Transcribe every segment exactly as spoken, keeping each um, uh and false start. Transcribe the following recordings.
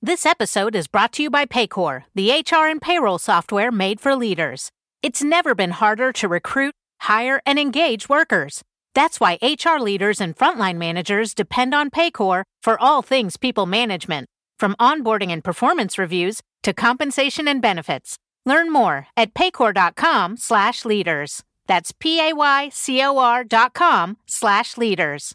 This episode is brought to you by Paycor, the H R and payroll software made for leaders. It's never been harder to recruit, hire, and engage workers. That's why H R leaders and frontline managers depend on Paycor for all things people management, from onboarding and performance reviews to compensation and benefits. Learn more at paycor dot com slash leaders. That's P-A-Y-C-O-R dot com slash leaders.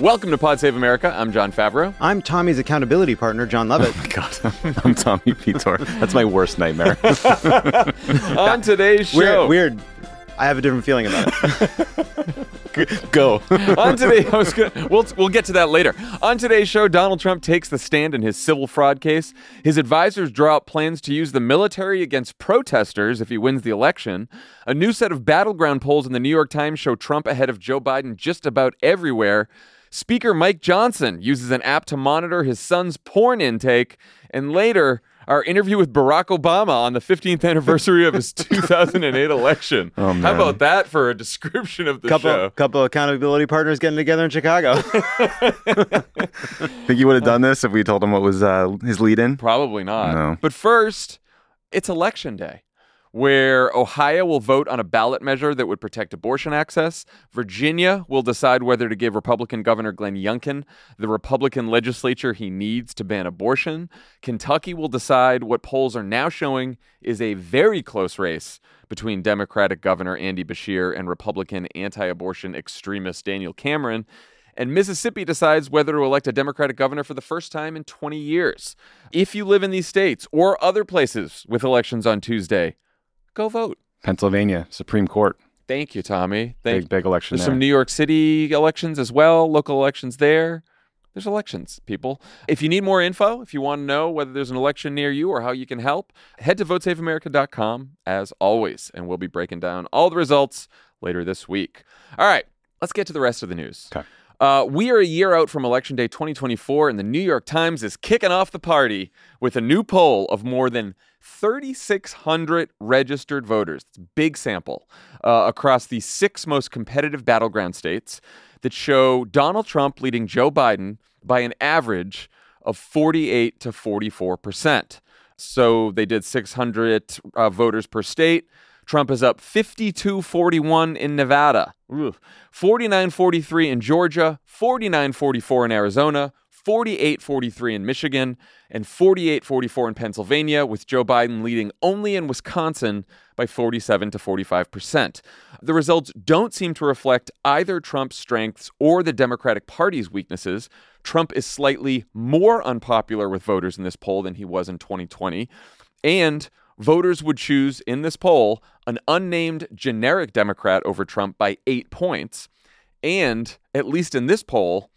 Welcome to Pod Save America. I'm Jon Favreau. I'm Tommy's accountability partner, John Lovett. Oh my God, I'm Tommy Pitor. That's my worst nightmare. On today's show, weird, weird. I have a different feeling about it. Go on today. I was gonna, we'll we'll get to that later. On today's show, Donald Trump takes the stand in his civil fraud case. His advisors draw out plans to use the military against protesters if he wins the election. A new set of battleground polls in the New York Times show Trump ahead of Joe Biden just about everywhere. Speaker Mike Johnson uses an app to monitor his son's porn intake. And later, our interview with Barack Obama on the fifteenth anniversary of his two thousand eight election. Oh, man. How about that for a description of the couple, show? Couple accountability partners getting together in Chicago. Think you would have done this if we told him what was uh, his lead-in? Probably not. No. But first, it's election day, where Ohio will vote on a ballot measure that would protect abortion access. Virginia will decide whether to give Republican Governor Glenn Youngkin the Republican legislature he needs to ban abortion. Kentucky will decide what polls are now showing is a very close race between Democratic Governor Andy Beshear and Republican anti-abortion extremist Daniel Cameron. And Mississippi decides whether to elect a Democratic governor for the first time in twenty years. If you live in these states or other places with elections on Tuesday, go vote. Pennsylvania, Supreme Court. Thank you, Tommy. Thank big, big election There's there. Some New York City elections as well, local elections there. There's elections, people. If you need more info, if you want to know whether there's an election near you or how you can help, head to vote save america dot com as always, and we'll be breaking down all the results later this week. All right, let's get to the rest of the news. Okay. Uh, we are a year out from Election Day twenty twenty-four, and the New York Times is kicking off the party with a new poll of more than three thousand six hundred registered voters. It's a big sample uh, across the six most competitive battleground states that show Donald Trump leading Joe Biden by an average of forty-eight to forty-four percent. So they did six hundred uh, voters per state. Trump is up fifty-two forty-one in Nevada, forty-nine forty-three in Georgia, forty-nine forty-four in Arizona, forty-eight forty-three in Michigan, and forty-eight forty-four in Pennsylvania, with Joe Biden leading only in Wisconsin by forty-seven to forty-five percent. The results don't seem to reflect either Trump's strengths or the Democratic Party's weaknesses. Trump is slightly more unpopular with voters in this poll than he was in twenty twenty, and voters would choose in this poll an unnamed generic Democrat over Trump by eight points. And at least in this poll,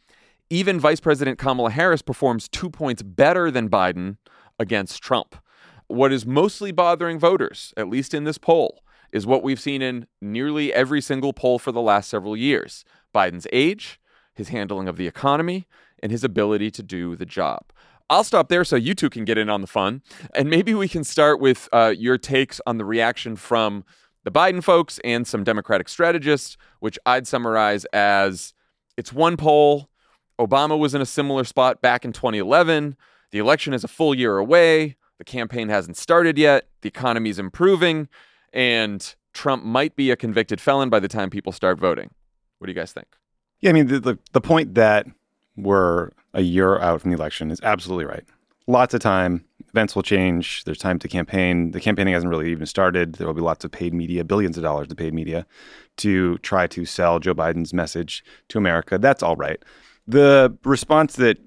even Vice President Kamala Harris performs two points better than Biden against Trump. What is mostly bothering voters, at least in this poll, is what we've seen in nearly every single poll for the last several years: Biden's age, his handling of the economy, and his ability to do the job. I'll stop there so you two can get in on the fun. And maybe we can start with uh, your takes on the reaction from the Biden folks and some Democratic strategists, which I'd summarize as it's one poll. Obama was in a similar spot back in twenty eleven. The election is a full year away. The campaign hasn't started yet. The economy's improving. And Trump might be a convicted felon by the time people start voting. What do you guys think? Yeah, I mean, the the, the point that we're a year out from the election is absolutely right. Lots of time. Events will change. There's time to campaign. The campaigning hasn't really even started. There will be lots of paid media, billions of dollars to paid media to try to sell Joe Biden's message to America. That's all right. The response that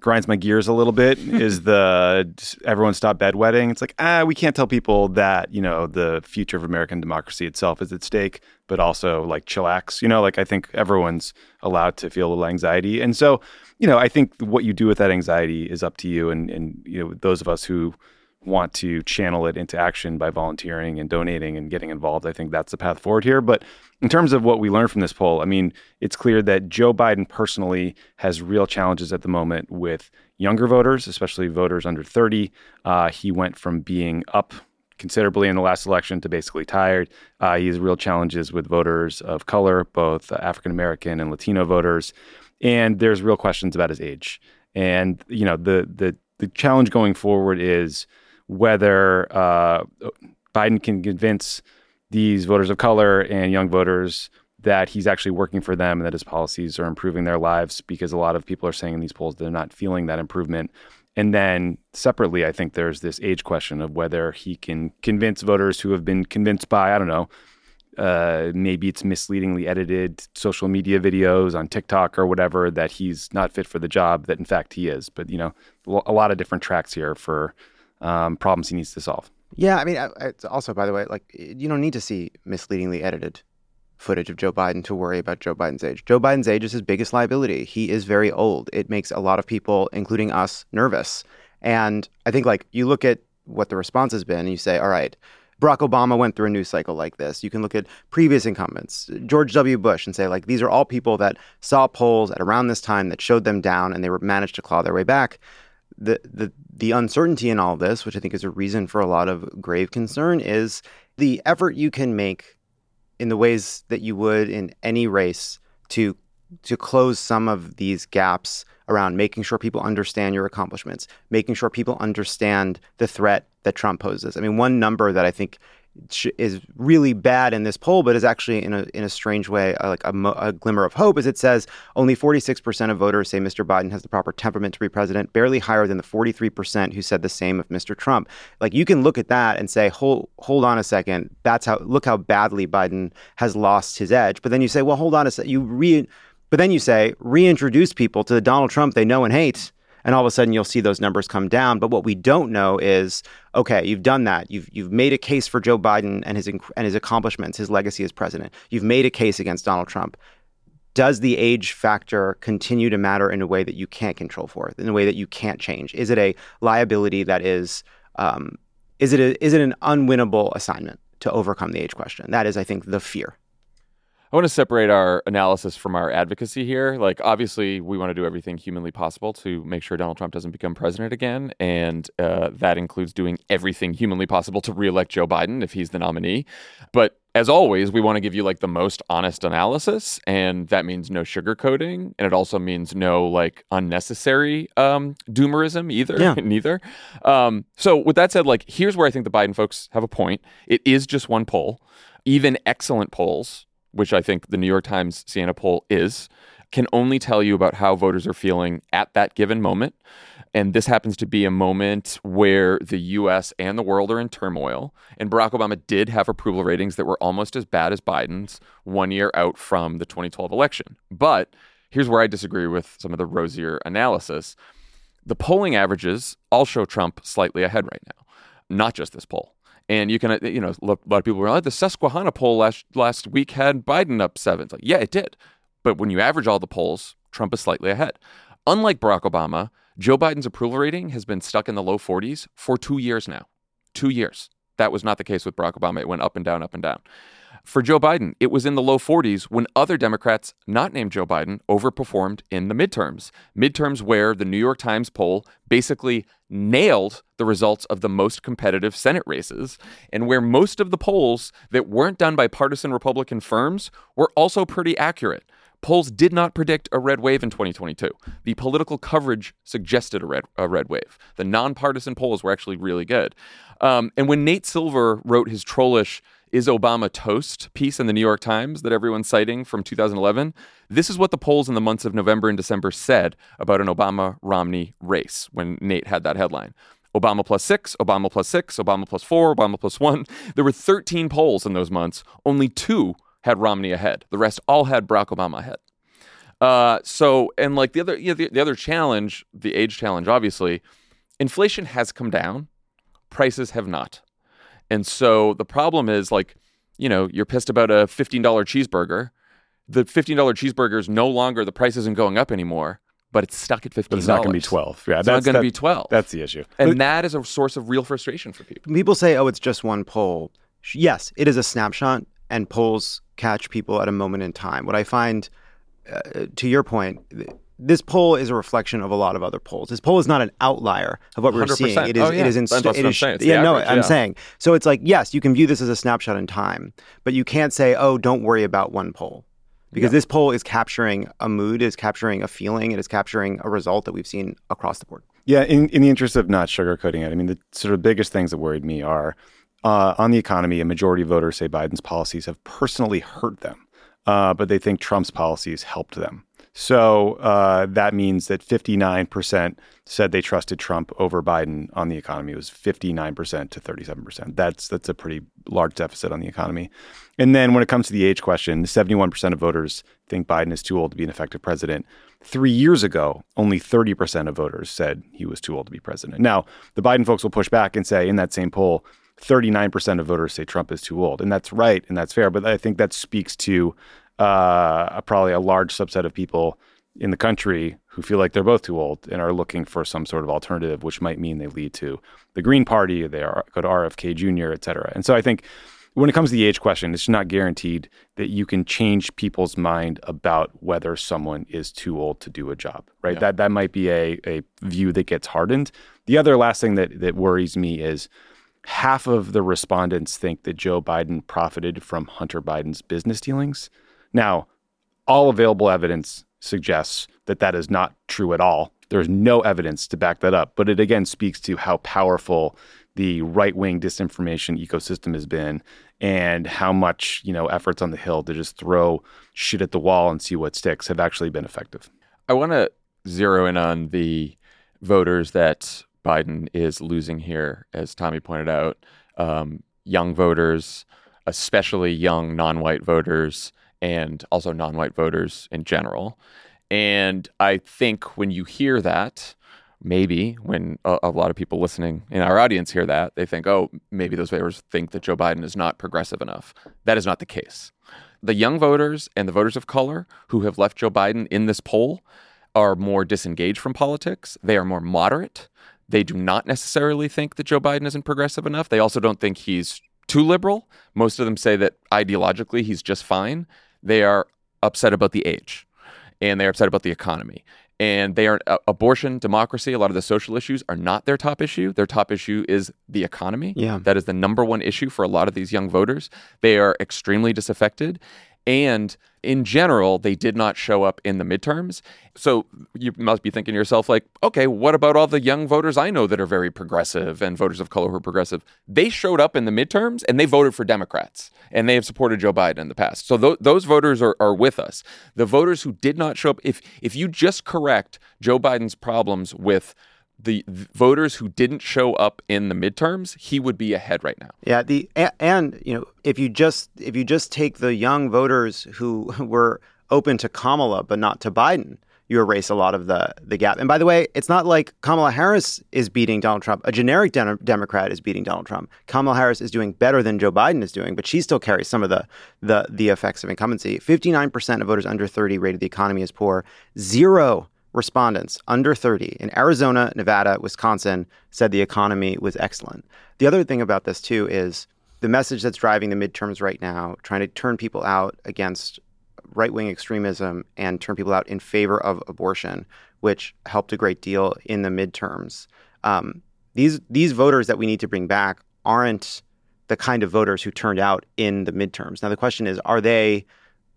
grinds my gears a little bit is the everyone stop bedwetting. It's like, ah, we can't tell people that, you know, the future of American democracy itself is at stake, but also like chillax, you know, like I think everyone's allowed to feel a little anxiety. And so, you know, I think what you do with that anxiety is up to you. And, and you know, those of us who want to channel it into action by volunteering and donating and getting involved, I think that's the path forward here. But in terms of what we learned from this poll, I mean, it's clear that Joe Biden personally has real challenges at the moment with younger voters, especially voters under thirty. Uh, he went from being up considerably in the last election to basically tired. Uh, he has real challenges with voters of color, both African-American and Latino voters. And there's real questions about his age. And, you know, the the the challenge going forward is whether uh, Biden can convince these voters of color and young voters that he's actually working for them and that his policies are improving their lives, because a lot of people are saying in these polls they're not feeling that improvement. And then separately, I think there's this age question of whether he can convince voters who have been convinced by, I don't know, uh, maybe it's misleadingly edited social media videos on TikTok or whatever, that he's not fit for the job, that in fact he is. But, you know, a lot of different tracks here for Um, problems he needs to solve. Yeah, I mean, I, I, also, by the way, like, you don't need to see misleadingly edited footage of Joe Biden to worry about Joe Biden's age. Joe Biden's age is his biggest liability. He is very old. It makes a lot of people, including us, nervous. And I think, like, you look at what the response has been and you say, all right, Barack Obama went through a news cycle like this. You can look at previous incumbents, George W. Bush, and say, like, these are all people that saw polls at around this time that showed them down and they were managed to claw their way back. The, the the uncertainty in all this, which I think is a reason for a lot of grave concern, is the effort you can make in the ways that you would in any race to to close some of these gaps around making sure people understand your accomplishments, making sure people understand the threat that Trump poses. I mean, one number that I think is really bad in this poll, but is actually in a in a strange way uh, like a, mo- a glimmer of hope, is it says only forty-six percent of voters say Mister Biden has the proper temperament to be president, barely higher than the forty-three percent who said the same of Mister Trump. Like, you can look at that and say, hold hold on a second, that's how look how badly Biden has lost his edge. But then you say, well, hold on a second, you re but then you say reintroduce people to the Donald Trump they know and hate. And all of a sudden, you'll see those numbers come down. But what we don't know is, okay, you've done that. You've you've made a case for Joe Biden and his and his accomplishments, his legacy as president. You've made a case against Donald Trump. Does the age factor continue to matter in a way that you can't control for, in a way that you can't change? Is it a liability that is, um, is it a, is it an unwinnable assignment to overcome the age question? That is, I think, the fear. I want to separate our analysis from our advocacy here. Like, obviously, we want to do everything humanly possible to make sure Donald Trump doesn't become president again. And uh, that includes doing everything humanly possible to reelect Joe Biden if he's the nominee. But as always, we want to give you, like, the most honest analysis. And that means no sugarcoating. And it also means no, like, unnecessary um, doomerism either. Yeah. Neither. Um, so with that said, like, here's where I think the Biden folks have a point. It is just one poll. Even excellent polls, which I think the New York Times Siena poll is, can only tell you about how voters are feeling at that given moment. And this happens to be a moment where the U S and the world are in turmoil. And Barack Obama did have approval ratings that were almost as bad as Biden's one year out from the twenty twelve election. But here's where I disagree with some of the rosier analysis. The polling averages all show Trump slightly ahead right now, not just this poll. And you can, you know, a lot of people were like, the Susquehanna poll last last week had Biden up seven. It's like, yeah, it did. But when you average all the polls, Trump is slightly ahead. Unlike Barack Obama, Joe Biden's approval rating has been stuck in the low forties for two years now. Two years. That was not the case with Barack Obama. It went up and down, up and down. For Joe Biden, it was in the low forties when other Democrats not named Joe Biden overperformed in the midterms. Midterms where the New York Times poll basically nailed the results of the most competitive Senate races, and where most of the polls that weren't done by partisan Republican firms were also pretty accurate. Polls did not predict a red wave in twenty twenty-two. The political coverage suggested a red, a red wave. The nonpartisan polls were actually really good. Um, and when Nate Silver wrote his trollish "Is Obama Toast?" piece in the New York Times that everyone's citing from two thousand eleven, this is what the polls in the months of November and December said about an Obama-Romney race when Nate had that headline. Obama plus six, Obama plus six, Obama plus four, Obama plus one. There were thirteen polls in those months. Only two had Romney ahead. The rest all had Barack Obama ahead. Uh, so, and like the other, you know, the, the other challenge, the age challenge, obviously, inflation has come down, prices have not. And so the problem is like, you know, you're pissed about a fifteen dollars cheeseburger. The fifteen dollars cheeseburger is no longer, the price isn't going up anymore, but it's stuck at fifteen dollars. But it's not going to be twelve. Yeah, it's that's, not going to be twelve. That's the issue. And but, that is a source of real frustration for people. People say, oh, it's just one poll. Yes, it is a snapshot, and polls catch people at a moment in time. What I find... Uh, to your point, th- this poll is a reflection of a lot of other polls. This poll is not an outlier of what one hundred percent. We're seeing. It is. Oh, yeah. It is. Inst- That's what it I'm is saying. It's yeah, the average, no, I'm yeah. saying. So it's like, yes, you can view this as a snapshot in time, but you can't say, oh, don't worry about one poll, because yeah. this poll is capturing a mood, is capturing a feeling, it is capturing a result that we've seen across the board. Yeah. In in the interest of not sugarcoating it, I mean, the sort of biggest things that worried me are uh, on the economy. A majority of voters say Biden's policies have personally hurt them. Uh, but they think Trump's policies helped them. So uh, that means that fifty-nine percent said they trusted Trump over Biden on the economy. It was fifty-nine percent to thirty-seven percent. That's that's a pretty large deficit on the economy. And then when it comes to the age question, seventy-one percent of voters think Biden is too old to be an effective president. Three years ago, only thirty percent of voters said he was too old to be president. Now, the Biden folks will push back and say in that same poll, thirty-nine percent of voters say Trump is too old. And that's right, and that's fair. But I think that speaks to uh, probably a large subset of people in the country who feel like they're both too old and are looking for some sort of alternative, which might mean they lead to the Green Party, they are, go to R F K Junior, et cetera. And so I think when it comes to the age question, it's not guaranteed that you can change people's mind about whether someone is too old to do a job, right? Yeah. That that might be a, a view that gets hardened. The other last thing that that worries me is half of the respondents think that Joe Biden profited from Hunter Biden's business dealings. Now, all available evidence suggests that that is not true at all. There's no evidence to back that up. But it, again, speaks to how powerful the right-wing disinformation ecosystem has been and how much, you know, efforts on the Hill to just throw shit at the wall and see what sticks have actually been effective. I want to zero in on the voters that Biden is losing here, as Tommy pointed out, um, young voters, especially young non-white voters, and also non-white voters in general. And I think when you hear that, maybe when a, a lot of people listening in our audience hear that, they think, oh, maybe those voters think that Joe Biden is not progressive enough. That is not the case. The young voters and the voters of color who have left Joe Biden in this poll are more disengaged from politics. They are more moderate. They do not necessarily think that Joe Biden isn't progressive enough. They also don't think he's too liberal. Most of them say that ideologically he's just fine. They are upset about the age, and they're upset about the economy. And they are uh, abortion, democracy, a lot of the social issues are not their top issue. Their top issue is the economy. Yeah. That is the number one issue for a lot of these young voters. They are extremely disaffected. And in general, they did not show up in the midterms. So you must be thinking to yourself, like, okay, what about all the young voters I know that are very progressive and voters of color who are progressive? They showed up in the midterms and they voted for Democrats and they have supported Joe Biden in the past. So th- those voters are, are with us. The voters who did not show up, if if you just correct Joe Biden's problems with the voters who didn't show up in the midterms, he would be ahead right now. Yeah, the and you know, if you just if you just take the young voters who were open to Kamala but not to Biden, you erase a lot of the the gap. And by the way, it's not like Kamala Harris is beating Donald Trump. A generic de- Democrat is beating Donald Trump. Kamala Harris is doing better than Joe Biden is doing, but she still carries some of the the the effects of incumbency. fifty-nine percent of voters under thirty rated the economy as poor. Zero respondents under thirty in Arizona, Nevada, Wisconsin said the economy was excellent. The other thing about this, too, is the message that's driving the midterms right now, trying to turn people out against right-wing extremism and turn people out in favor of abortion, which helped a great deal in the midterms. Um, these these voters that we need to bring back aren't the kind of voters who turned out in the midterms. Now, the question is, are they...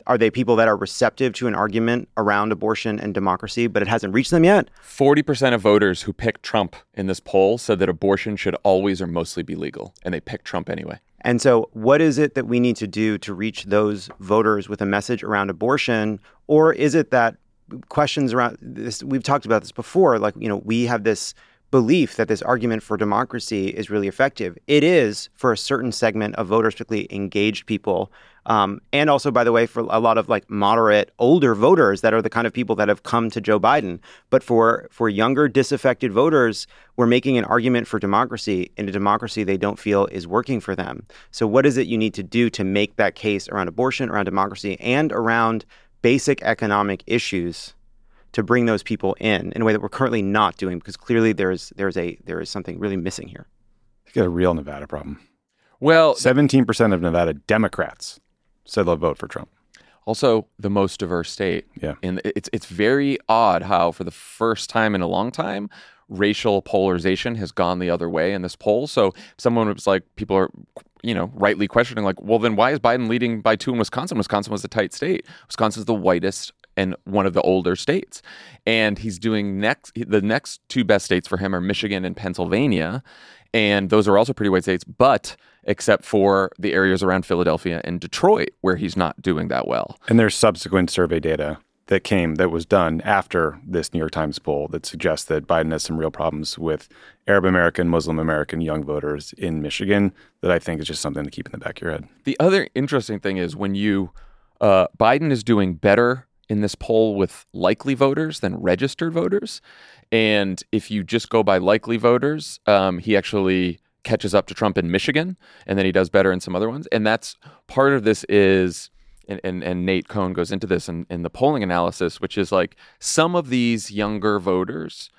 Are they people that are receptive to an argument around abortion and democracy, but it hasn't reached them yet? forty percent of voters who picked Trump in this poll said that abortion should always or mostly be legal, and they picked Trump anyway. And so what is it that we need to do to reach those voters with a message around abortion? Or is it that questions around this, we've talked about this before, like, you know, we have this belief that this argument for democracy is really effective. It is for a certain segment of voters, particularly engaged people, um, and also, by the way, for a lot of like moderate older voters that are the kind of people that have come to Joe Biden. But for for younger disaffected voters, we're making an argument for democracy in a democracy they don't feel is working for them. So what is it you need to do to make that case around abortion, around democracy, and around basic economic issues to bring those people in in a way that we're currently not doing, because clearly there is there is a there is something really missing here. You got a real Nevada problem. Well, seventeen percent of Nevada Democrats said they'll vote for Trump. Also, the most diverse state. Yeah, and it's it's very odd how, for the first time in a long time, racial polarization has gone the other way in this poll. So someone was like, people are, you know, rightly questioning, like, well, then why is Biden leading by two in Wisconsin? Wisconsin was a tight state. Wisconsin's the whitest and one of the older states. And he's doing next, the next two best states for him are Michigan and Pennsylvania. And those are also pretty white states, but except for the areas around Philadelphia and Detroit, where he's not doing that well. And there's subsequent survey data that came, that was done after this New York Times poll that suggests that Biden has some real problems with Arab American, Muslim American young voters in Michigan that I think is just something to keep in the back of your head. The other interesting thing is when you, uh, Biden is doing better in this poll with likely voters than registered voters. And if you just go by likely voters, um, he actually catches up to Trump in Michigan, and then he does better in some other ones. And that's part of this is, and, and, and Nate Cohn goes into this in, in the polling analysis, which is like some of these younger voters,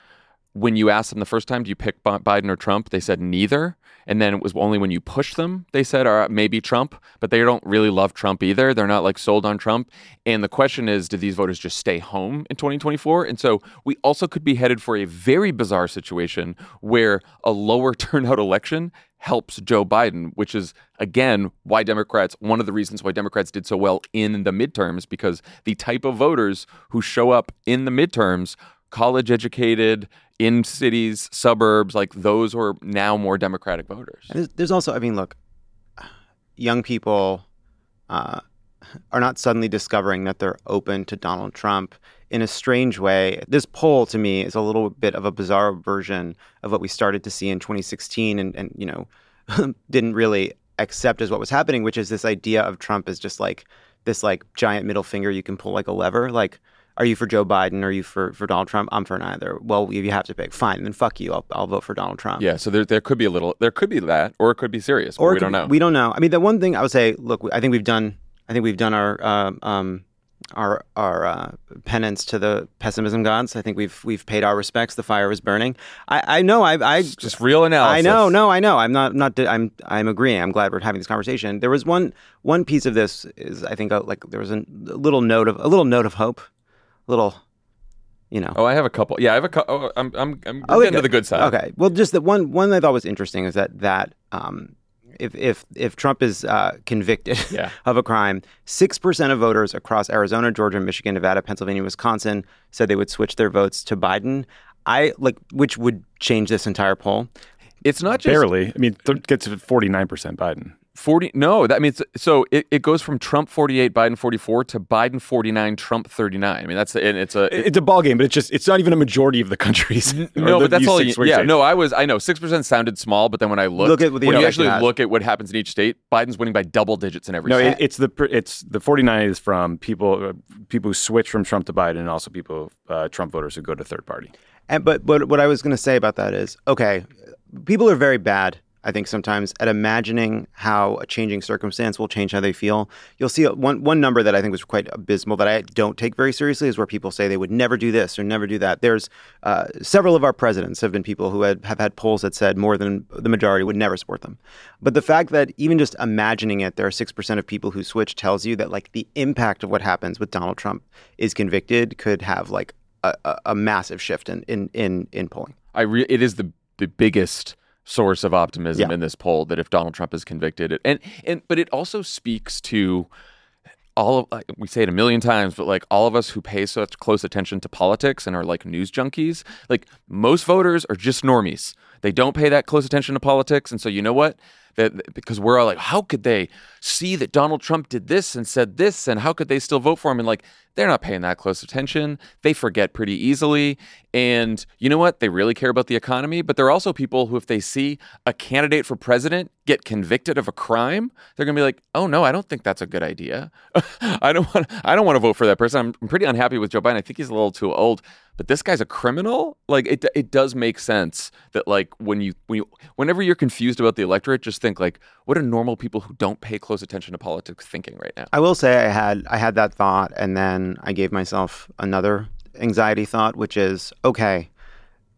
when you asked them the first time, do you pick Biden or Trump? They said neither. And then it was only when you pushed them, they said, all right, maybe Trump, but they don't really love Trump either. They're not like sold on Trump. And the question is, did these voters just stay home in twenty twenty-four? And so we also could be headed for a very bizarre situation where a lower turnout election helps Joe Biden, which is, again, why Democrats, one of the reasons why Democrats did so well in the midterms, because the type of voters who show up in the midterms, college educated, in cities, suburbs, like those are now more Democratic voters. And there's also, I mean, look, young people uh, are not suddenly discovering that they're open to Donald Trump in a strange way. This poll, to me, is a little bit of a bizarre version of what we started to see in twenty sixteen and, and you know, didn't really accept as what was happening, which is this idea of Trump as just like this like giant middle finger you can pull like a lever, like, are you for Joe Biden? Are you for, for Donald Trump? I'm for neither. Well, you have to pick. Fine, then fuck you. I'll, I'll vote for Donald Trump. Yeah, so there there could be a little, there could be that, or it could be serious. Or we don't know. We don't know. I mean, the one thing I would say, look, I think we've done, I think we've done our uh, um, our our uh, penance to the pessimism gods. I think we've we've paid our respects. The fire is burning. I, I know. I I it's just real analysis. I know. No, I know. I'm not not. I'm I'm agreeing. I'm glad we're having this conversation. There was one one piece of this is I think a, like there was a little note of a little note of hope. Little, you know. Oh, I have a couple. Yeah, I have a couple. Oh, I'm, I'm, I'm okay, getting good. To the good side. Okay. Well, just that one. One I thought was interesting is that that um, if if if Trump is uh, convicted yeah. of a crime, six percent of voters across Arizona, Georgia, Michigan, Nevada, Pennsylvania, Wisconsin said they would switch their votes to Biden. I like, which would change this entire poll. It's not just barely. I mean, it gets to forty-nine percent Biden. Forty? No, that means so it, it goes from Trump forty-eight, Biden forty-four to Biden forty-nine, Trump thirty-nine. I mean, that's and it's a it, it's a ball game, but it's just it's not even a majority of the countries. N- no, the, but that's all. You, yeah, states. no, I was I know six percent sounded small, but then when I looked, look at the, when you, you actually has. look at what happens in each state, Biden's winning by double digits in every no, state. No, it, it's the it's the forty-nine is from people people who switch from Trump to Biden, and also people uh, Trump voters who go to third party. And but but what I was going to say about that is okay, people are very bad. I think sometimes at imagining how a changing circumstance will change how they feel. You'll see one one number that I think was quite abysmal that I don't take very seriously is where people say they would never do this or never do that. There's uh, several of our presidents have been people who had, have had polls that said more than the majority would never support them. But the fact that even just imagining it, there are six percent of people who switch tells you that like the impact of what happens with Donald Trump is convicted could have like a, a, a massive shift in, in, in, in polling. I re- It is the, the biggest source of optimism yeah. in this poll that if Donald Trump is convicted, it, and and but it also speaks to all of, like, we say it a million times, but like all of us who pay such close attention to politics and are like news junkies, like most voters are just normies. They don't pay that close attention to politics, and so you know what? That because we're all like, how could they see that Donald Trump did this and said this, and how could they still vote for him? And like They're not paying that close attention. They forget pretty easily. And you know what? They really care about the economy, but there are also people who, if they see a candidate for president get convicted of a crime, they're going to be like, oh no, I don't think that's a good idea. I don't want I don't want to vote for that person. I'm pretty unhappy with Joe Biden. I think he's a little too old, but this guy's a criminal. Like it it does make sense that like when you, when you whenever you're confused about the electorate, just think like, what are normal people who don't pay close attention to politics thinking right now? I will say I had I had that thought, and then I gave myself another anxiety thought, which is, okay,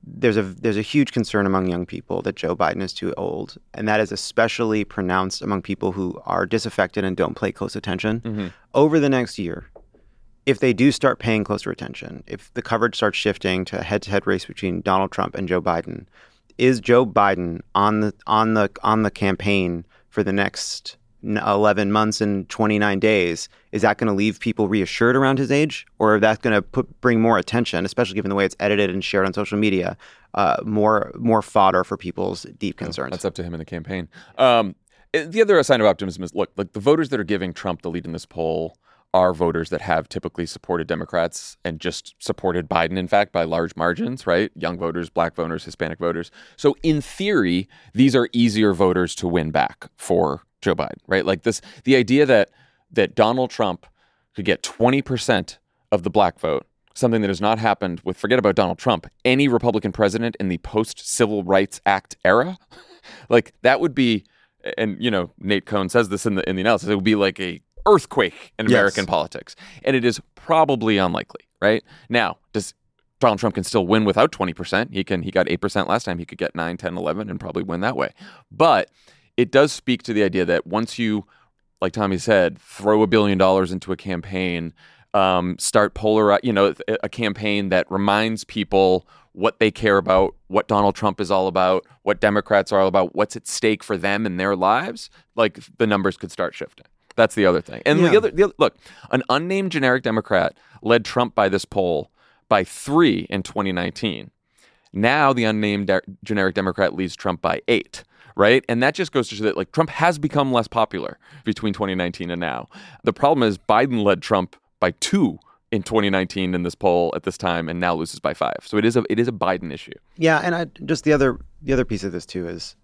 there's a there's a huge concern among young people that Joe Biden is too old, and that is especially pronounced among people who are disaffected and don't pay close attention. Mm-hmm. Over the next year, if they do start paying closer attention, if the coverage starts shifting to a head-to-head race between Donald Trump and Joe Biden, is Joe Biden on the on the on the campaign for the next eleven months and twenty-nine days, is that going to leave people reassured around his age? Or is that going to put bring more attention, especially given the way it's edited and shared on social media, uh, more more fodder for people's deep concerns? Oh, that's up to him in the campaign. Um, the other sign of optimism is, look, like the voters that are giving Trump the lead in this poll are voters that have typically supported Democrats and just supported Biden, in fact, by large margins, right? Young voters, black voters, Hispanic voters. So in theory, these are easier voters to win back for Joe Biden, right? Like this, the idea that that Donald Trump could get twenty percent of the black vote, something that has not happened with, forget about Donald Trump, any Republican president in the post-Civil Rights Act era, like that would be, and you know, Nate Cohn says this in the in the analysis, it would be like a earthquake in American yes. politics. And it is probably unlikely, right? Now, does Donald Trump can still win without twenty percent. He can, he got eight percent last time. He could get nine, ten, eleven and probably win that way. But it does speak to the idea that once you, like Tommy said, throw a billion dollars into a campaign, um, start polarize, you know, a campaign that reminds people what they care about, what Donald Trump is all about, what Democrats are all about, what's at stake for them and their lives, like the numbers could start shifting. That's the other thing. And yeah. the, other, the other, look, an unnamed generic Democrat led Trump by this poll by three in twenty nineteen. Now the unnamed de- generic Democrat leads Trump by eight. Right. And that just goes to show that like Trump has become less popular between twenty nineteen and now. The problem is Biden led Trump by two in twenty nineteen in this poll at this time and now loses by five. So it is a it is a Biden issue. Yeah. And I just the other the other piece of this, too, is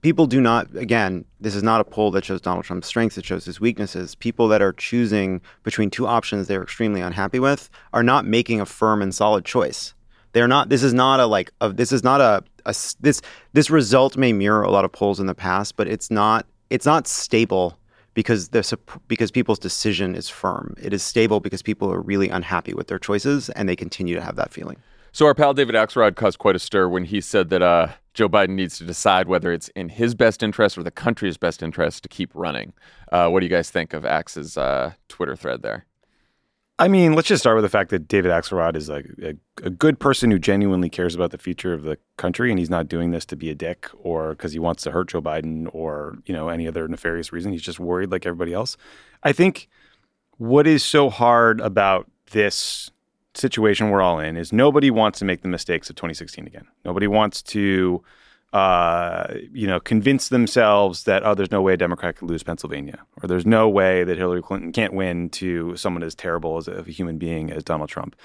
people do not, again, this is not a poll that shows Donald Trump's strengths, it shows his weaknesses. People that are choosing between two options they're extremely unhappy with are not making a firm and solid choice. They're not, this is not a like, a, this is not a, a, this this result may mirror a lot of polls in the past, but it's not, it's not stable because the, because people's decision is firm. It is stable because people are really unhappy with their choices and they continue to have that feeling. So our pal David Axelrod caused quite a stir when he said that uh, Joe Biden needs to decide whether it's in his best interest or the country's best interest to keep running. Uh, what do you guys think of Ax's uh, Twitter thread there? I mean, let's just start with the fact that David Axelrod is a, a, a good person who genuinely cares about the future of the country, and he's not doing this to be a dick or because he wants to hurt Joe Biden or, you know, any other nefarious reason. He's just worried like everybody else. I think what is so hard about this situation we're all in is nobody wants to make the mistakes of twenty sixteen again. Nobody wants to, uh, you know, convince themselves that, oh, there's no way a Democrat could lose Pennsylvania, or there's no way that Hillary Clinton can't win to someone as terrible as a, of a human being as Donald Trump.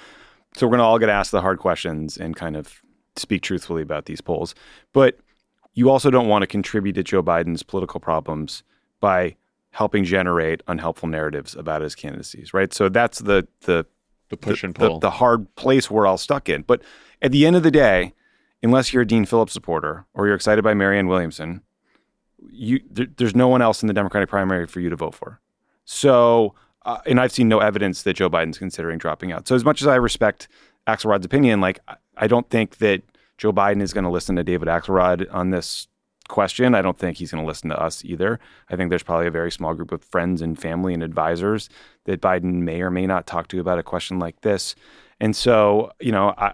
So we're going to all get asked the hard questions and kind of speak truthfully about these polls. But you also don't want to contribute to Joe Biden's political problems by helping generate unhelpful narratives about his candidacies, right? So that's the the The push and pull. The, the hard place we're all stuck in. But at the end of the day, unless you're a Dean Phillips supporter or you're excited by Marianne Williamson, you there, there's no one else in the Democratic primary for you to vote for. So, uh, and I've seen no evidence that Joe Biden's considering dropping out. So as much as I respect Axelrod's opinion, like I, I don't think that Joe Biden is going to listen to David Axelrod on this question. I don't think he's going to listen to us either. I think there's probably a very small group of friends and family and advisors that Biden may or may not talk to about a question like this. And so, you know, I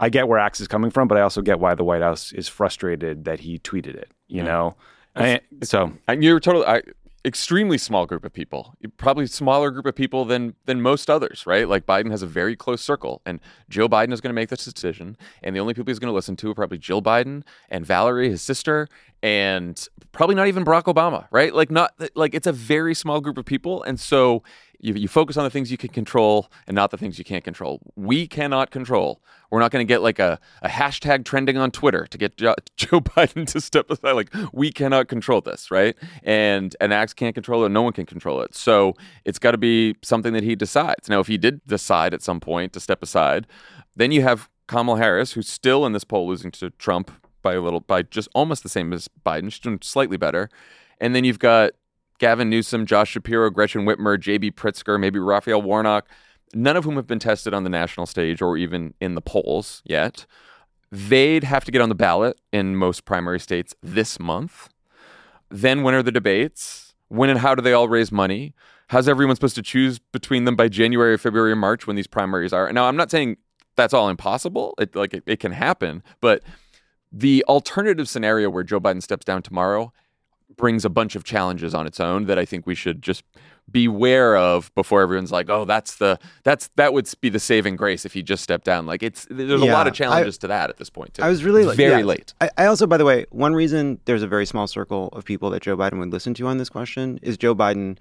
I get where Axe is coming from, but I also get why the White House is frustrated that he tweeted it, you yeah. know? I, so and you're totally I, extremely small group of people, probably smaller group of people than than most others, right? Like Biden has a very close circle, and Joe Biden is going to make this decision, and the only people he's going to listen to are probably Jill Biden and Valerie, his sister, and probably not even Barack Obama, right? Like not like it's a very small group of people, and so You, you focus on the things you can control and not the things you can't control. We cannot control. We're not going to get like a, a hashtag trending on Twitter to get Joe, Joe Biden to step aside. Like, we cannot control this, right? And an axe can't control it. No one can control it. So it's got to be something that he decides. Now, if he did decide at some point to step aside, then you have Kamala Harris, who's still in this poll losing to Trump by a little, by just almost the same as Biden. She's doing slightly better. And then you've got Gavin Newsom, Josh Shapiro, Gretchen Whitmer, J B. Pritzker, maybe Raphael Warnock, none of whom have been tested on the national stage or even in the polls yet. They'd have to get on the ballot in most primary states this month. Then when are the debates? When and how do they all raise money? How's everyone supposed to choose between them by January, February, March when these primaries are? Now, I'm not saying that's all impossible. It, like, it, it can happen. But the alternative scenario where Joe Biden steps down tomorrow brings a bunch of challenges on its own that I think we should just beware of before everyone's like, oh, that's the that's that would be the saving grace if he just stepped down. Like, it's there's yeah, a lot of challenges I, to that at this point too. I was really like, very yeah. late. I, I also, by the way, one reason there's a very small circle of people that Joe Biden would listen to on this question is Joe Biden.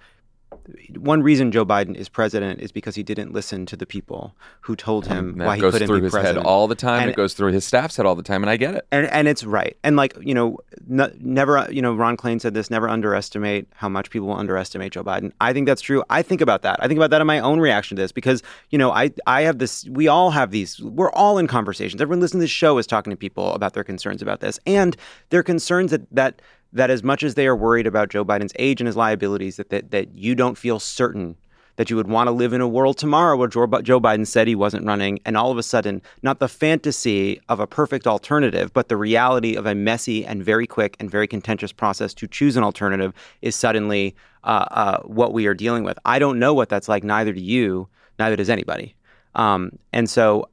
One reason Joe Biden is president is because he didn't listen to the people who told him why he couldn't be president. It goes through his head all the time. And it goes through his staff's head all the time, and I get it. And and it's right. And like, you know, n- never, you know, Ron Klain said this, never underestimate how much people will underestimate Joe Biden. I think that's true. I think about that. I think about that in my own reaction to this because, you know, I, I have this, we all have these, we're all in conversations. Everyone listening to this show is talking to people about their concerns about this. And their concerns that, that that as much as they are worried about Joe Biden's age and his liabilities, that that, that you don't feel certain that you would want to live in a world tomorrow where Joe Biden said he wasn't running, and all of a sudden, not the fantasy of a perfect alternative, but the reality of a messy and very quick and very contentious process to choose an alternative is suddenly uh, uh, what we are dealing with. I don't know what that's like, neither do you, neither does anybody. Um, and so...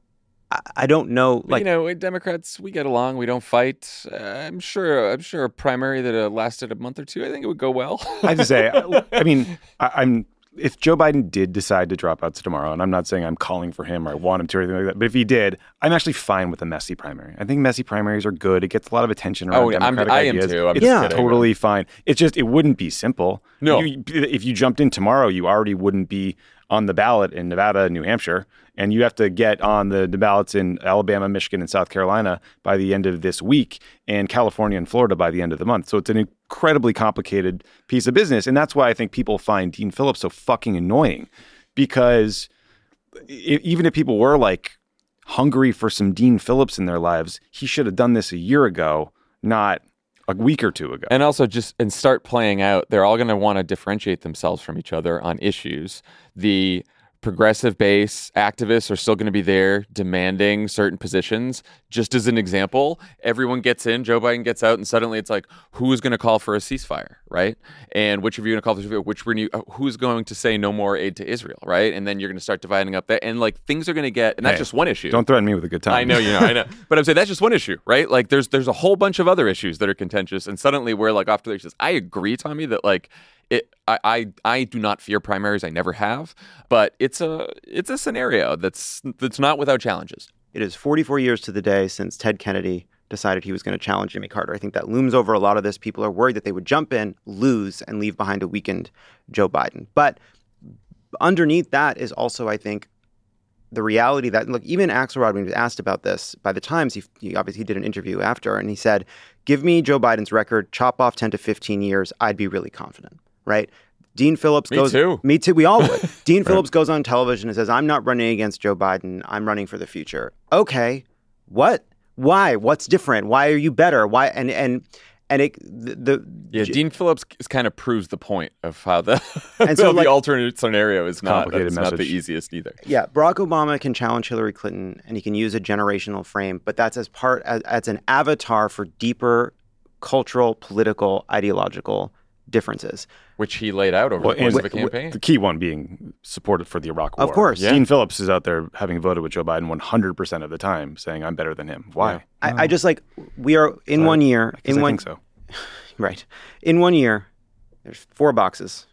I don't know. Like, you know, Democrats, we get along. We don't fight. Uh, I'm sure. I'm sure a primary that uh, lasted a month or two, I think it would go well. I have to say, I, I mean, I, I'm if Joe Biden did decide to drop out to tomorrow, and I'm not saying I'm calling for him or I want him to or anything like that, but if he did, I'm actually fine with a messy primary. I think messy primaries are good. It gets a lot of attention around oh, Democratic I'm, I ideas. Am too. I'm it's just kidding, totally right? fine. It's just it wouldn't be simple. No, you, if you jumped in tomorrow, you already wouldn't be on the ballot in Nevada and New Hampshire, and you have to get on the, the ballots in Alabama, Michigan, and South Carolina by the end of this week, and California and Florida by the end of the month. So it's an incredibly complicated piece of business, and that's why I think people find Dean Phillips so fucking annoying, because it, even if people were like hungry for some Dean Phillips in their lives, he should have done this a year ago, not a week or two ago. And also just and start playing out. They're all going to want to differentiate themselves from each other on issues. The progressive base activists are still going to be there demanding certain positions. Just as an example, everyone gets in, Joe Biden gets out, and suddenly it's like, who's going to call for a ceasefire, right? And which of you going to call for a ceasefire? Which were you, who's going to say no more aid to Israel, right? And then you're going to start dividing up that, and like things are going to get, and that's hey, just one issue. Don't threaten me with a good time. I know, you know, I know. But I'm saying that's just one issue, right? Like there's there's a whole bunch of other issues that are contentious, and suddenly we're like off to the issues. I agree, Tommy, that like It, I, I I do not fear primaries. I never have. But it's a it's a scenario that's that's not without challenges. It is forty-four years to the day since Ted Kennedy decided he was going to challenge Jimmy Carter. I think that looms over a lot of this. People are worried that they would jump in, lose, and leave behind a weakened Joe Biden. But underneath that is also, I think, the reality that, look, even Axelrod, when he was asked about this by the Times, he, he obviously did an interview after, and he said, give me Joe Biden's record, chop off ten to fifteen years, I'd be really confident. Right. Dean Phillips me goes. Too. Me too. We all would. Dean right. Phillips goes on television and says, I'm not running against Joe Biden. I'm running for the future. OK, what? Why? What's different? Why are you better? Why? And and and it the, the yeah, Dean Phillips is kind of proves the point of how the and so the like, alternate scenario is not, that's not the easiest either. Yeah. Barack Obama can challenge Hillary Clinton and he can use a generational frame, but that's as part as, as an avatar for deeper cultural, political, ideological differences. Which he laid out over well, the course and, of the campaign. The key one being supported for the Iraq War. Of course. Yeah. Dean Phillips is out there having voted with Joe Biden one hundred percent of the time saying, I'm better than him. Why? Yeah. I, oh. I just like, we are in so, one year. In I one, think so. Right. In one year, there's four boxes.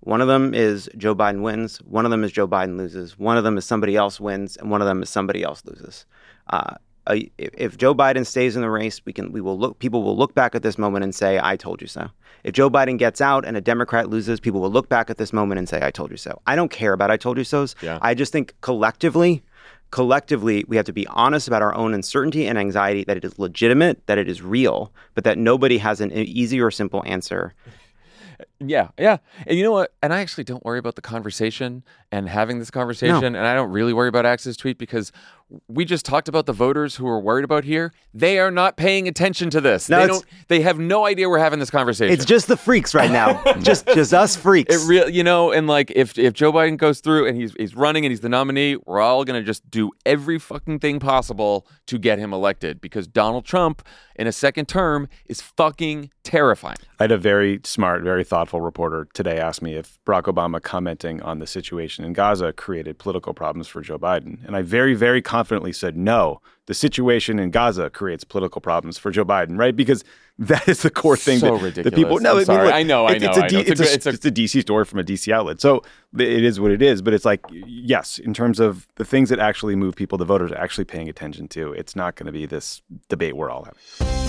One of them is Joe Biden wins. One of them is Joe Biden loses. One of them is somebody else wins. And one of them is somebody else loses. Uh, uh, if Joe Biden stays in the race, we can we will look people will look back at this moment and say, I told you so. If Joe Biden gets out and a Democrat loses, people will look back at this moment and say, I told you so. I don't care about I told you so's. Yeah. I just think collectively, collectively, we have to be honest about our own uncertainty and anxiety, that it is legitimate, that it is real, but that nobody has an easy or simple answer. Yeah, yeah. And you know what? And I actually don't worry about the conversation and having this conversation. No. And I don't really worry about Axe's tweet, because we just talked about the voters who are worried about here. They are not paying attention to this. No, they, don't, they have no idea we're having this conversation. It's just the freaks right now. just just us freaks. It real, you know, and like if, if Joe Biden goes through and he's he's running and he's the nominee, we're all going to just do every fucking thing possible to get him elected, because Donald Trump in a second term is fucking terrifying. I had a very smart, very thoughtful reporter today ask me if Barack Obama commenting on the situation in Gaza created political problems for Joe Biden. And I very, very confidently said, no, the situation in Gaza creates political problems for Joe Biden, right? Because that is the core thing. So that ridiculous. The people, no, I, mean, like, I know, I know, it's, it's I know. D, it's, it's, a, it's, a, it's a D C story from a D C outlet. So it is what it is. But it's like, yes, in terms of the things that actually move people, the voters are actually paying attention to, it's not going to be this debate we're all having.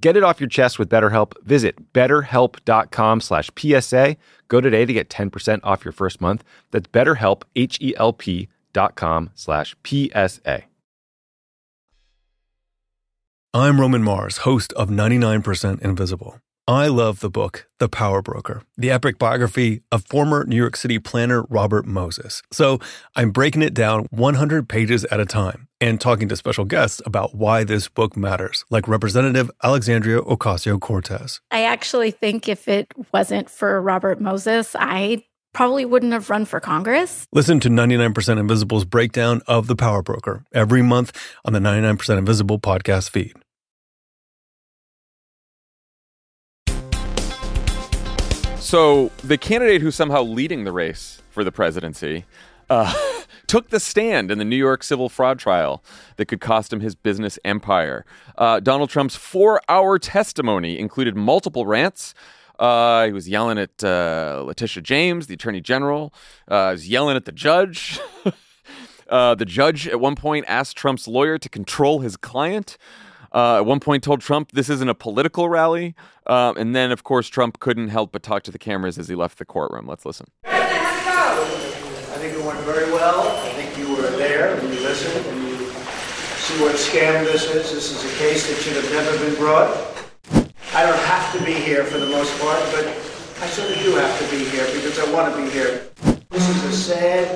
Get it off your chest with BetterHelp. Visit better help dot com slash P S A. Go today to get ten percent off your first month. That's BetterHelp, H E L P dot com slash P S A. I'm Roman Mars, host of ninety-nine percent Invisible. I love the book, The Power Broker, the epic biography of former New York City planner Robert Moses. So I'm breaking it down one hundred pages at a time and talking to special guests about why this book matters, like Representative Alexandria Ocasio-Cortez. I actually think if it wasn't for Robert Moses, I probably wouldn't have run for Congress. Listen to ninety-nine percent Invisible's breakdown of The Power Broker every month on the ninety-nine percent Invisible podcast feed. So the candidate who's somehow leading the race for the presidency uh, took the stand in the New York civil fraud trial that could cost him his business empire. Uh, Donald Trump's four-hour testimony included multiple rants. Uh, he was yelling at uh, Letitia James, the attorney general. Uh, he was yelling at the judge. uh, the judge at one point asked Trump's lawyer to control his client. Uh, at one point told Trump, this isn't a political rally. Uh, and then, of course, Trump couldn't help but talk to the cameras as he left the courtroom. Let's listen. I think it went very well. I think you were there and you listened and you see what scam this is. This is a case that should have never been brought. I don't have to be here for the most part, but I sort of do have to be here because I want to be here. This is a sad,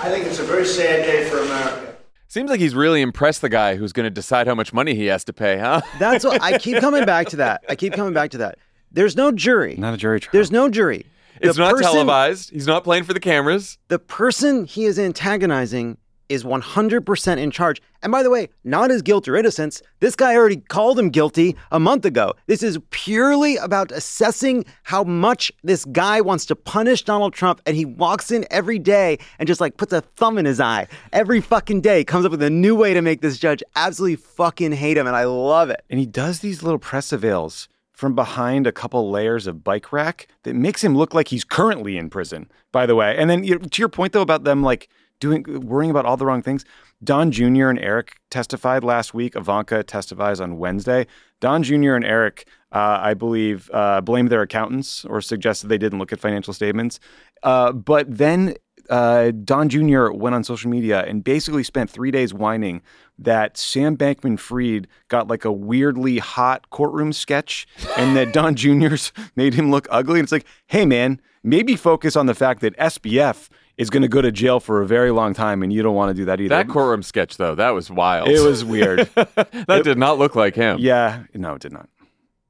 I think it's a very sad day for America. Seems like he's really impressed the guy who's going to decide how much money he has to pay, huh? That's what I keep coming back to that. I keep coming back to that. There's no jury. Not a jury trial. There's no jury. It's not televised. He's not playing for the cameras. The person he is antagonizing is one hundred percent in charge. And by the way, not his guilt or innocence. This guy already called him guilty a month ago. This is purely about assessing how much this guy wants to punish Donald Trump. And he walks in every day and just like puts a thumb in his eye every fucking day, comes up with a new way to make this judge absolutely fucking hate him. And I love it. And he does these little press avails from behind a couple layers of bike rack that makes him look like he's currently in prison, by the way. And then you know, to your point, though, about them like doing worrying about all the wrong things. Don Junior and Eric testified last week. Ivanka testifies on Wednesday. Don Junior and Eric, uh, I believe, uh, blamed their accountants or suggested they didn't look at financial statements. Uh, but then uh, Don Junior went on social media and basically spent three days whining that Sam Bankman-Fried got like a weirdly hot courtroom sketch and that Don Junior's made him look ugly. And it's like, hey, man, maybe focus on the fact that S B F is going to go to jail for a very long time, and you don't want to do that either. That courtroom sketch, though, that was wild. It was weird. that it, did not look like him. Yeah. No, it did not.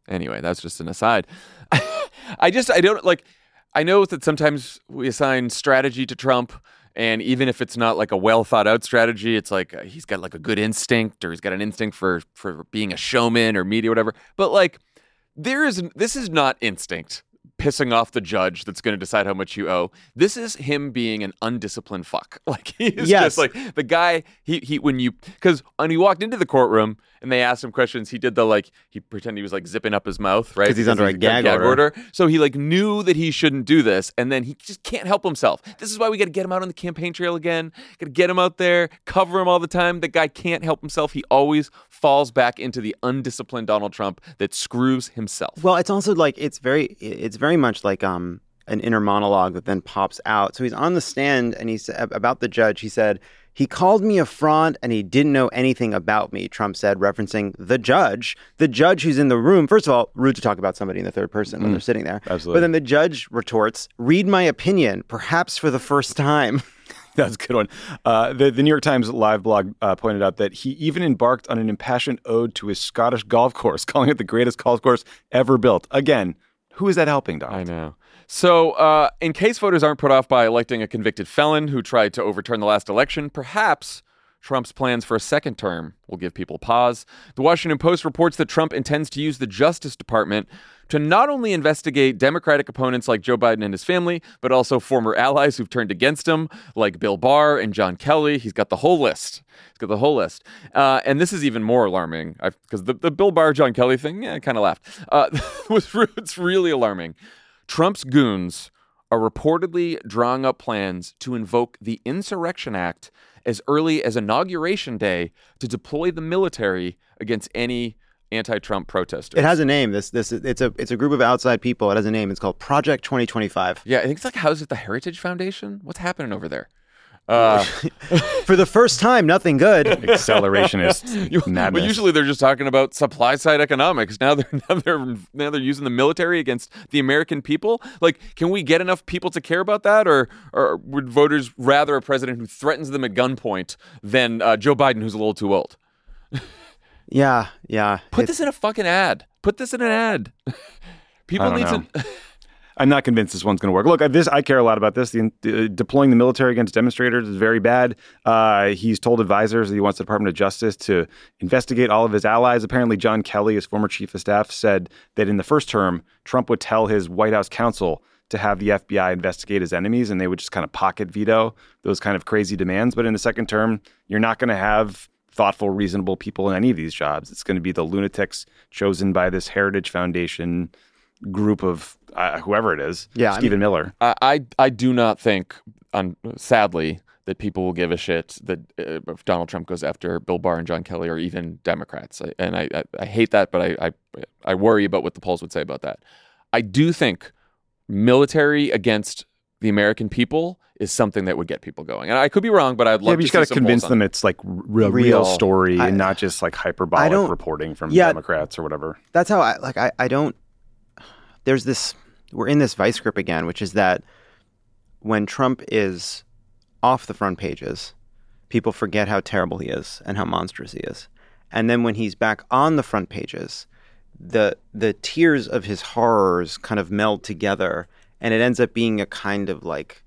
Anyway, that's just an aside. I just, I don't, like, I know that sometimes we assign strategy to Trump, and even if it's not like a well-thought-out strategy, it's like uh, he's got like a good instinct, or he's got an instinct for, for being a showman or media or whatever. But, like, there is this is not instinct. Pissing off the judge that's going to decide how much you owe. This is him being an undisciplined fuck. Like, he is yes. just like the guy, he, he when you, because when he walked into the courtroom and they asked him questions, he did the, like, he pretended he was, like, zipping up his mouth, right? Because he's under he's a gag, gag order. order. So he, like, knew that he shouldn't do this, and then he just can't help himself. This is why we got to get him out on the campaign trail again. Got to get him out there, cover him all the time. The guy can't help himself. He always falls back into the undisciplined Donald Trump that screws himself. Well, it's also, like, it's very, it's very much like um, an inner monologue that then pops out. So he's on the stand and he's about the judge. He said, "He called me a fraud and he didn't know anything about me," Trump said, referencing the judge, the judge who's in the room. First of all, rude to talk about somebody in the third person mm. when they're sitting there. Absolutely. But then the judge retorts, "Read my opinion, perhaps for the first time." That's a good one. Uh, the, the New York Times live blog uh, pointed out that he even embarked on an impassioned ode to his Scottish golf course, calling it the greatest golf course ever built. Again, who is that helping, Donald? I know. So uh, in case voters aren't put off by electing a convicted felon who tried to overturn the last election, perhaps Trump's plans for a second term will give people pause. The Washington Post reports that Trump intends to use the Justice Department to not only investigate Democratic opponents like Joe Biden and his family, but also former allies who've turned against him, like Bill Barr and John Kelly. He's got the whole list. He's got the whole list. Uh, and this is even more alarming, because the, the Bill Barr, John Kelly thing, yeah, I kind of laughed. Uh, it's really alarming. Trump's goons are reportedly drawing up plans to invoke the Insurrection Act as early as Inauguration Day to deploy the military against any anti-Trump protesters. It has a name. This this it's a it's a group of outside people. It has a name. It's called Project twenty twenty-five. Yeah, I think it's like housed at the Heritage Foundation. What's happening over there? Uh, For the first time, nothing good. Accelerationists. you, well, usually they're just talking about supply side economics. Now they're now they're now they're using the military against the American people. Like, can we get enough people to care about that, or or would voters rather a president who threatens them at gunpoint than uh, Joe Biden, who's a little too old? yeah, yeah. Put this in a fucking ad. Put this in an ad. People need know. to. I'm not convinced this one's going to work. Look, this I care a lot about this. The, uh, deploying the military against demonstrators is very bad. Uh, he's told advisors that he wants the Department of Justice to investigate all of his allies. Apparently, John Kelly, his former chief of staff, said that in the first term, Trump would tell his White House counsel to have the F B I investigate his enemies, and they would just kind of pocket veto those kind of crazy demands. But in the second term, you're not going to have thoughtful, reasonable people in any of these jobs. It's going to be the lunatics chosen by this Heritage Foundation group of uh, whoever it is, yeah, Stephen I mean, Miller. I, I I do not think, um, sadly, that people will give a shit that uh, if Donald Trump goes after Bill Barr and John Kelly or even Democrats. I, and I, I, I hate that, but I, I I worry about what the polls would say about that. I do think military against the American people is something that would get people going. And I could be wrong, but I'd love yeah, but to see some polls. You just got to convince them it. it's like a real, real story I, and not just like hyperbolic reporting from yeah, Democrats or whatever. That's how I, like, I, I don't, There's this, we're in this vice grip again, which is that when Trump is off the front pages, people forget how terrible he is and how monstrous he is. And then when he's back on the front pages, the the tears of his horrors kind of meld together, and it ends up being a kind of like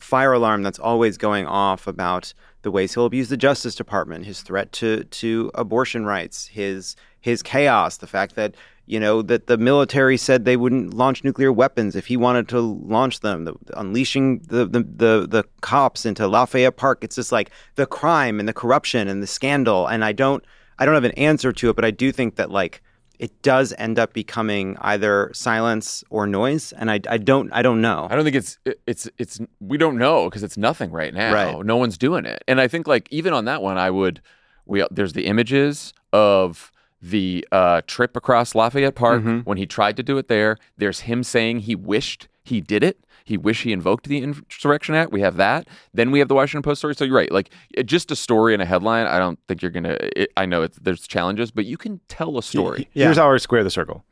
fire alarm that's always going off about the ways he'll abuse the Justice Department, his threat to to abortion rights, his his chaos, the fact that you know, that the military said they wouldn't launch nuclear weapons if he wanted to launch them, the, unleashing the, the the the cops into Lafayette Park. It's just like the crime and the corruption and the scandal. And I don't I don't have an answer to it, but I do think that, like, it does end up becoming either silence or noise, and I, I don't I don't know. I don't think it's it's it's we don't know because it's nothing right now. Right. No one's doing it, and I think like even on that one, I would we there's the images of the uh, trip across Lafayette Park mm-hmm. when he tried to do it there. There's him saying he wished he did it. He wished he invoked the Insurrection Act. We have that. Then we have the Washington Post story. So you're right. Like, it, just a story and a headline, I don't think you're going to... I know it's, there's challenges, but you can tell a story. Yeah. Here's how I square the circle.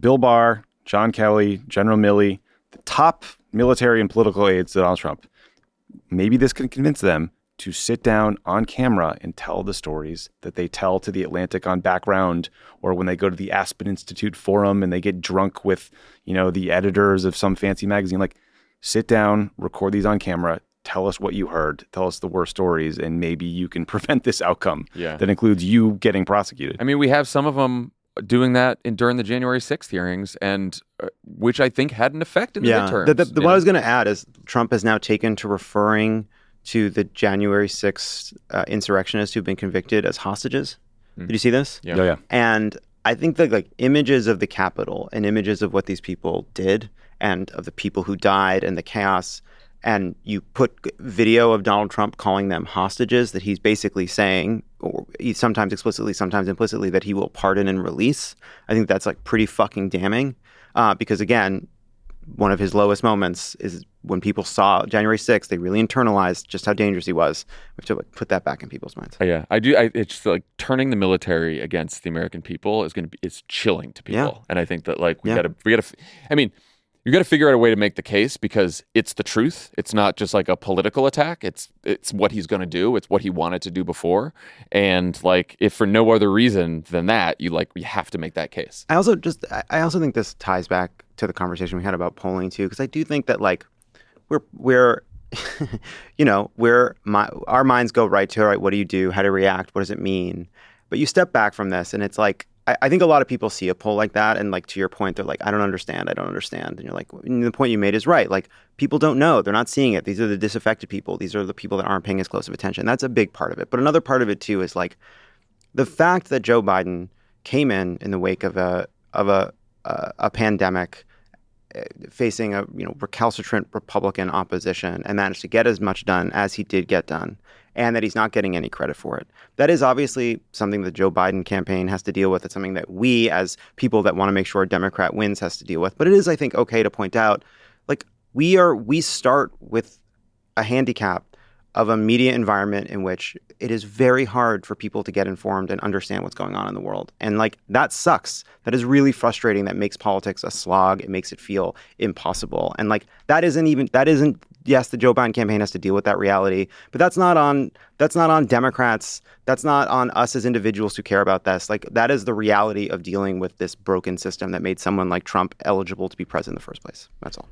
Bill Barr, John Kelly, General Milley, the top military and political aides to Donald Trump. Maybe this can convince them to sit down on camera and tell the stories that they tell to the Atlantic on background, or when they go to the Aspen Institute Forum and they get drunk with, you know, the editors of some fancy magazine. Like, sit down, record these on camera, tell us what you heard, tell us the worst stories, and maybe you can prevent this outcome yeah. that includes you getting prosecuted. I mean, we have some of them doing that in, during the January sixth hearings, and uh, which I think had an effect in the yeah. midterms. The, the, the yeah. What I was going to add is Trump has now taken to referring to the January sixth uh, insurrectionists who've been convicted as hostages. Mm. Did you see this? Yeah. Oh, yeah. And I think that like images of the Capitol and images of what these people did and of the people who died and the chaos, and you put video of Donald Trump calling them hostages that he's basically saying, or sometimes explicitly, sometimes implicitly, that he will pardon and release. I think that's like pretty fucking damning uh, because, again, one of his lowest moments is when people saw January sixth, they really internalized just how dangerous he was. We have to put that back in people's minds. Oh, yeah, I do. I, it's like turning the military against the American people is going to be, it's chilling to people. Yeah. And I think that like, we yeah. got to, we got to, I mean, you got to figure out a way to make the case because it's the truth. It's not just like a political attack. It's, it's what he's going to do. It's what he wanted to do before. And like, if for no other reason than that, you like, you have to make that case. I also just, I also think this ties back to the conversation we had about polling too, because I do think that like, We're, we're you know, we're, my, our minds go right to, all right, what do you do? How do you react? What does it mean? But you step back from this and it's like, I, I think a lot of people see a poll like that. And like, to your point, they're like, I don't understand. I don't understand. And you're like, and the point you made is right. Like, people don't know. They're not seeing it. These are the disaffected people. These are the people that aren't paying as close of attention. That's a big part of it. But another part of it too is like the fact that Joe Biden came in in the wake of a, of a, a, a pandemic, facing a you know recalcitrant Republican opposition, and managed to get as much done as he did get done, and that he's not getting any credit for it. That is obviously something the Joe Biden campaign has to deal with. It's something that we, as people that want to make sure a Democrat wins, has to deal with. But it is, I think, okay to point out, like we are, we start with a handicap of a media environment in which it is very hard for people to get informed and understand what's going on in the world. And like, that sucks. That is really frustrating. That makes politics a slog. It makes it feel impossible. And like, that isn't even, that isn't, yes, the Joe Biden campaign has to deal with that reality, but that's not on, that's not on Democrats. That's not on us as individuals who care about this. Like, that is the reality of dealing with this broken system that made someone like Trump eligible to be president in the first place. That's all.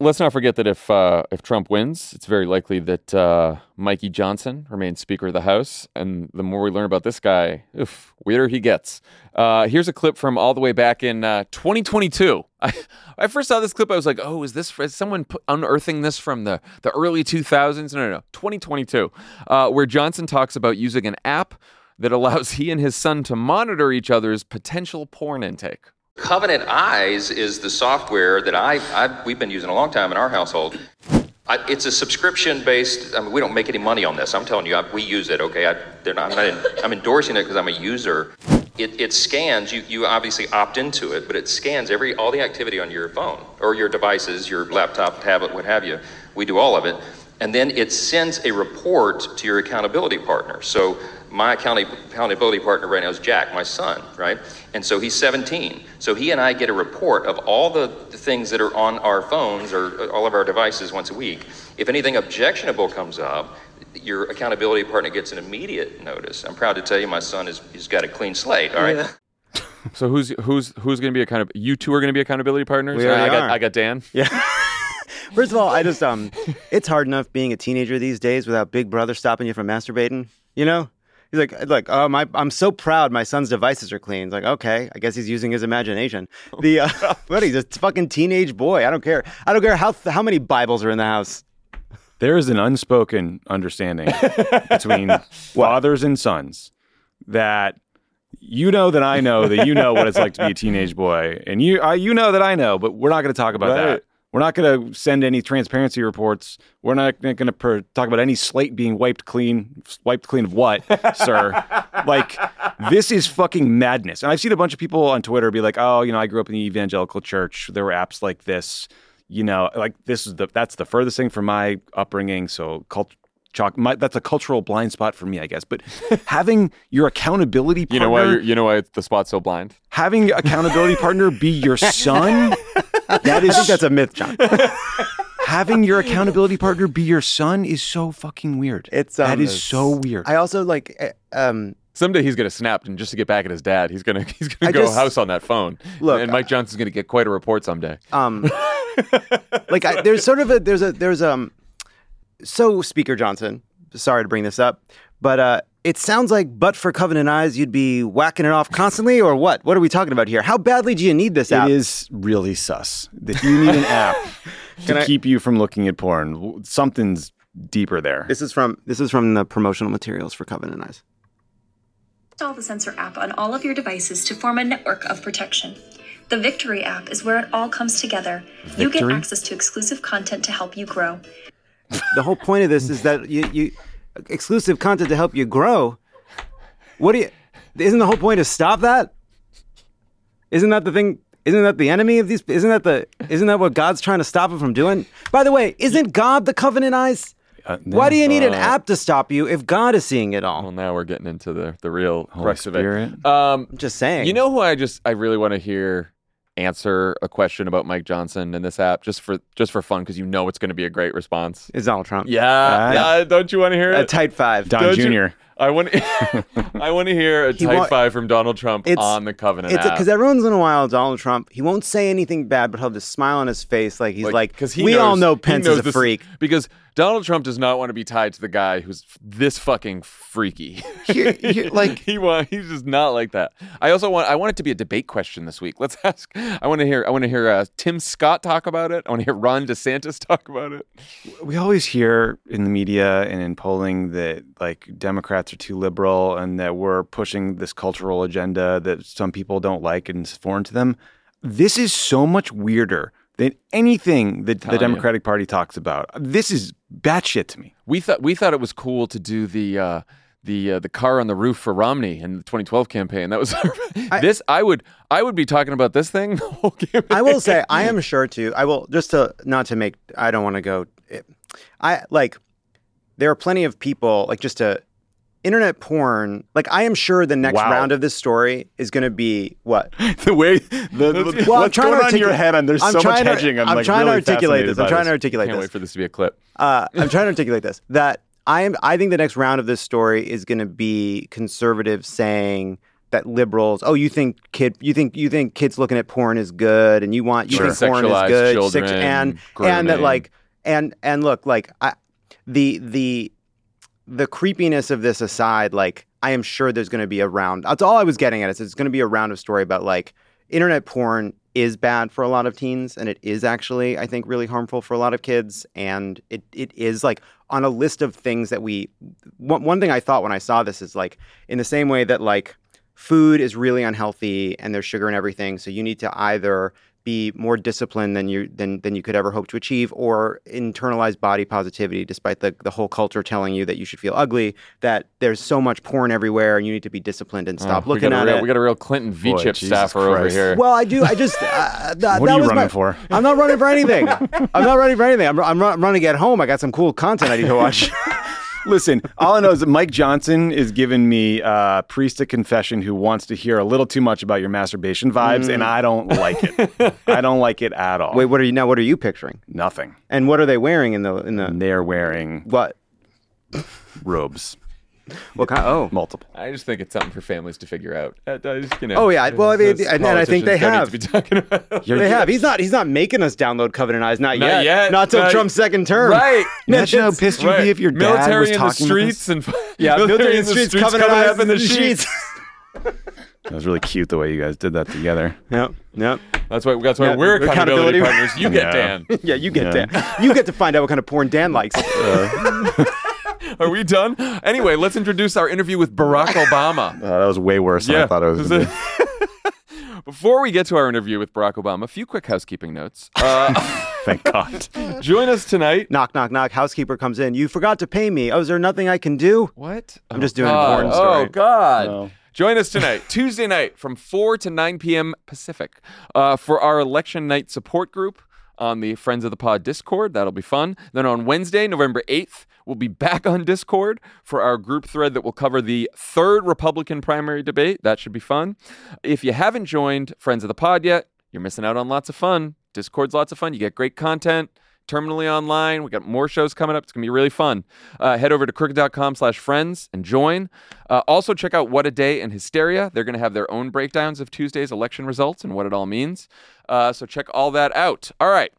Let's not forget that if uh, if Trump wins, it's very likely that uh, Mikey Johnson remains Speaker of the House. And the more we learn about this guy, oof, weirder he gets. Uh, here's a clip from all the way back in uh, twenty twenty-two. I, I first saw this clip. I was like, oh, is this is someone put, unearthing this from the, the early two thousands? No, no, no. twenty twenty-two, uh, where Johnson talks about using an app that allows he and his son to monitor each other's potential porn intake. Covenant Eyes is the software that I, I we've been using a long time in our household. I, it's a subscription-based. I mean, we don't make any money on this. I'm telling you, I, we use it. Okay, I, they're not. I'm, not in, I'm endorsing it because I'm a user. It, it scans. You you obviously opt into it, but it scans every all the activity on your phone or your devices, your laptop, tablet, what have you. We do all of it, and then it sends a report to your accountability partner. So my accountability partner right now is Jack, my son, right? And so he's seventeen. So he and I get a report of all the things that are on our phones or all of our devices once a week. If anything objectionable comes up, your accountability partner gets an immediate notice. I'm proud to tell you my son is, he's got a clean slate, all right? Yeah. So who's who's who's going to be accountability? You two are going to be accountability partners? We already I got, are. I got Dan. Yeah. First of all, I just, um, it's hard enough being a teenager these days without Big Brother stopping you from masturbating, you know? He's like, like, oh, my, I'm so proud my son's devices are clean. It's like, okay, I guess he's using his imagination. The uh, what? He's a fucking teenage boy. I don't care. I don't care how how many Bibles are in the house. There is an unspoken understanding between fathers and sons that you know that I know that you know what it's like to be a teenage boy, and you I, you know that I know, but we're not going to talk about right. that. We're not going to send any transparency reports. We're not going to per- talk about any slate being wiped clean. Wiped clean of what, sir? Like, this is fucking madness. And I've seen a bunch of people on Twitter be like, oh, you know, I grew up in the evangelical church. There were apps like this. You know, like, this is the that's the furthest thing from my upbringing. So cult- chalk, my, that's a cultural blind spot for me, I guess. But having your accountability partner. You know why, you're, you know why the spot's so blind? Having accountability partner be your son. That is, I think that's a myth, John. Having your accountability partner be your son is so fucking weird. It's um, that is it's, so weird. I also like. Um, Someday he's gonna snap, and just to get back at his dad, he's gonna he's gonna I go just, house on that phone. Look, and Mike Johnson's gonna get quite a report someday. Um, like I, there's sort of a there's a there's um. So Speaker Johnson, sorry to bring this up, but uh, it sounds like but for Covenant Eyes, you'd be whacking it off constantly, or what? What are we talking about here? How badly do you need this app? It is really sus that you need an app to I, keep you from looking at porn. Something's deeper there. This is from this is from the promotional materials for Covenant Eyes. Install the Sensor app on all of your devices to form a network of protection. The Victory app is where it all comes together. Victory? You get access to exclusive content to help you grow. The whole point of this is that you, you exclusive content to help you grow. What do you? Isn't the whole point to stop that? Isn't that the thing? Isn't that the enemy of these? Isn't that the? Isn't that what God's trying to stop him from doing? By the way, isn't God the Covenant Eyes? Uh, no, Why do you need uh, an app to stop you if God is seeing it all? Well, now we're getting into the the real crux of it. Um, I'm just saying. You know who I just I really want to hear answer a question about Mike Johnson and this app, just for just for fun, because you know it's going to be a great response. It's Donald Trump. Yeah, uh, yeah. Don't you want to hear it? A tight five, Don don't Junior You, I want. I want to hear a he tight five from Donald Trump on the Covenant it's app. Because every once in a while, Donald Trump, he won't say anything bad, but he'll have this smile on his face, like he's like, like he we knows, all know Pence is a this, freak. Because Donald Trump does not want to be tied to the guy who's this fucking freaky. You're, you're like he want, he's just not like that. I also want I want it to be a debate question this week. Let's ask. I want to hear I want to hear uh, Tim Scott talk about it. I want to hear Ron DeSantis talk about it. We always hear in the media and in polling that like Democrats are too liberal and that we're pushing this cultural agenda that some people don't like and is foreign to them. This is so much weirder than anything that the Democratic Party talks about. This is batshit to me. We thought we thought it was cool to do the uh, the uh, the car on the roof for Romney in the twenty twelve campaign. That was I, this. I would I would be talking about this thing the whole campaign. I will say I am sure too. I will just to not to make. I don't want to go. I like. There are plenty of people like just to internet porn. Like I am sure the next wow. round of this story is going to be what the way the, the well, what's I'm going to artic- on your head. And there's I'm so much to, hedging. I'm, I'm like trying really to articulate this. I'm trying this. to articulate Can't this. Can't wait for this to be a clip. Uh, I'm trying to articulate this. That I am. I think the next round of this story is going to be conservatives saying that liberals. Oh, you think kid? You think you think kids looking at porn is good, and you want you sure. think porn is good, children, sexu- and groaning. and that like and and look like I, the the. The creepiness of this aside, like, I am sure there's going to be a round. That's all I was getting at is it's going to be a round of story about, like, internet porn is bad for a lot of teens, and it is actually, I think, really harmful for a lot of kids. And it it is, like, on a list of things that we... One, one thing I thought when I saw this is, like, in the same way that, like, food is really unhealthy and there's sugar and everything, so you need to either be more disciplined than you than than you could ever hope to achieve, or internalize body positivity, despite the the whole culture telling you that you should feel ugly. That there's so much porn everywhere, and you need to be disciplined and stop oh, looking at real, it. We got a real Clinton V chip staffer over here. Well, I do. I just uh, th- that was what are you running my, for? I'm not running for anything. I'm not running for anything. I'm I'm, run, I'm running at home. I got some cool content I need to watch. Listen, all I know is that Mike Johnson is giving me a uh, priest at confession who wants to hear a little too much about your masturbation vibes, mm. and I don't like it. I don't like it at all. Wait, what are you now? What are you picturing? Nothing. And what are they wearing in the in the? They're wearing what? Robes. What kind? Oh, multiple. I just think it's something for families to figure out. I, I just, you know, oh yeah, well, I mean, and I think they have. They have. He's not. He's not making us download Covenant Eyes. Not, not yet. yet. Not till not Trump's yet. second term. Right. Imagine how pissed you'd be if your dad military was talking about this. And yeah, military in the streets and yeah, military in the streets. Covenant Eyes up in the sheets. That was really cute the way you guys did that together. Yep. Yep. That's why. That's why yep. we're accountability, accountability partners. You get yeah. Dan. Yeah, you get yeah. Dan. You get to find out what kind of porn Dan likes. Uh. Are we done? Anyway, let's introduce our interview with Barack Obama. Uh, that was way worse than yeah. I thought it was going to be. Before we get to our interview with Barack Obama, a few quick housekeeping notes. Uh, Thank God. Join us tonight. Knock, knock, knock. Housekeeper comes in. You forgot to pay me. Oh, is there nothing I can do? What? I'm oh, just doing God. a porn story. Oh, God. No. Join us tonight, Tuesday night, from four to nine p.m. Pacific uh, for our election night support group on the Friends of the Pod Discord. That'll be fun. Then on Wednesday, November eighth, we'll be back on Discord for our group thread that will cover the third Republican primary debate. That should be fun. If you haven't joined Friends of the Pod yet, you're missing out on lots of fun. Discord's lots of fun. You get great content. Terminally online. We got more shows coming up. It's going to be really fun. Uh, head over to crooked.com slash friends and join. Uh, also, check out What a Day and Hysteria. They're going to have their own breakdowns of Tuesday's election results and what it all means. Uh, so check all that out. All right.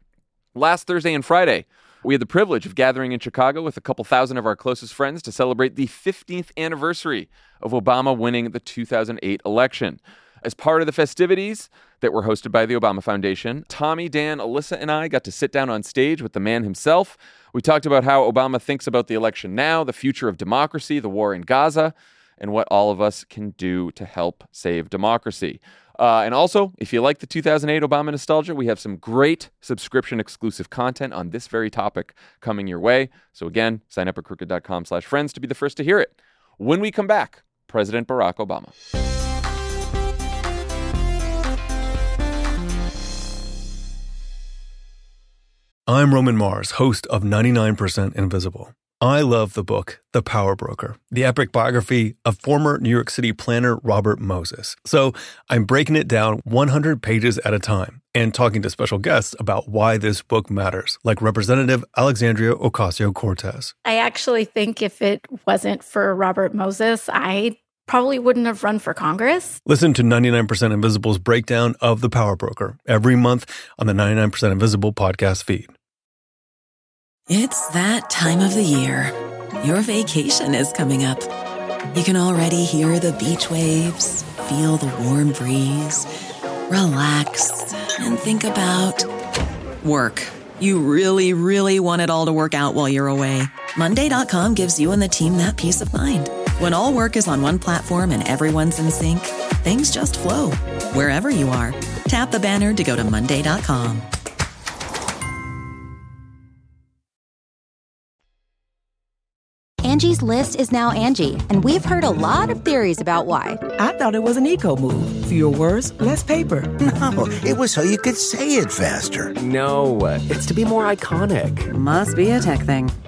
Last Thursday and Friday, we had the privilege of gathering in Chicago with a couple thousand of our closest friends to celebrate the fifteenth anniversary of Obama winning the two thousand eight election. As part of the festivities that were hosted by the Obama Foundation, Tommy, Dan, Alyssa, and I got to sit down on stage with the man himself. We talked about how Obama thinks about the election now, the future of democracy, the war in Gaza, and what all of us can do to help save democracy. Uh, and also, if you like the two thousand eight Obama nostalgia, we have some great subscription-exclusive content on this very topic coming your way. So again, sign up at crooked.com slash friends to be the first to hear it. When we come back, President Barack Obama. I'm Roman Mars, host of ninety-nine percent Invisible. I love the book, The Power Broker, the epic biography of former New York City planner Robert Moses. So I'm breaking it down one hundred pages at a time and talking to special guests about why this book matters, like Representative Alexandria Ocasio-Cortez. I actually think if it wasn't for Robert Moses, I probably wouldn't have run for Congress. Listen to ninety-nine percent Invisible's breakdown of The Power Broker every month on the ninety-nine percent Invisible podcast feed. It's that time of the year. Your vacation is coming up. You can already hear the beach waves, feel the warm breeze, relax, and think about work. You really, really want it all to work out while you're away. Monday dot com gives you and the team that peace of mind. When all work is on one platform and everyone's in sync, things just flow. Wherever you are, tap the banner to go to Monday dot com. Angie's List is now Angie, and we've heard a lot of theories about why. I thought it was an eco-move. Fewer words, less paper. No, it was so you could say it faster. No, it's to be more iconic. Must be a tech thing.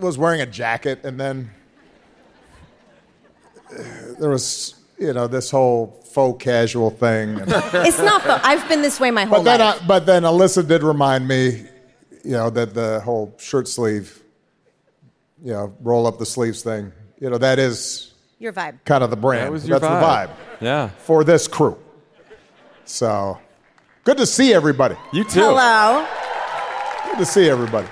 was wearing a jacket, and then there was, you know, this whole faux casual thing. It's not faux. I've been this way my whole but then life. I, but then Alyssa did remind me, you know, that the whole shirt sleeve, you know, roll up the sleeves thing, you know, that is your vibe. Kind of the brand. That was your That's vibe. the vibe. Yeah. For this crew. So. Good to see everybody. You too. Hello. Good to see everybody.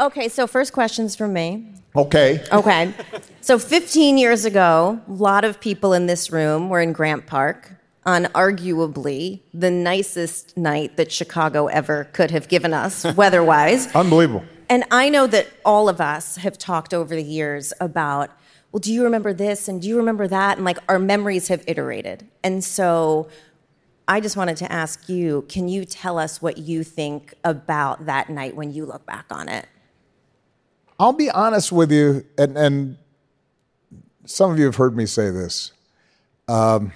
Okay, so first question's from me. Okay. Okay. So fifteen years ago, a lot of people in this room were in Grant Park on arguably the nicest night that Chicago ever could have given us, weather-wise. Unbelievable. And I know that all of us have talked over the years about, well, do you remember this and do you remember that? And like our memories have iterated. And so I just wanted to ask you, can you tell us what you think about that night when you look back on it? I'll be honest with you, and, and some of you have heard me say this. Um,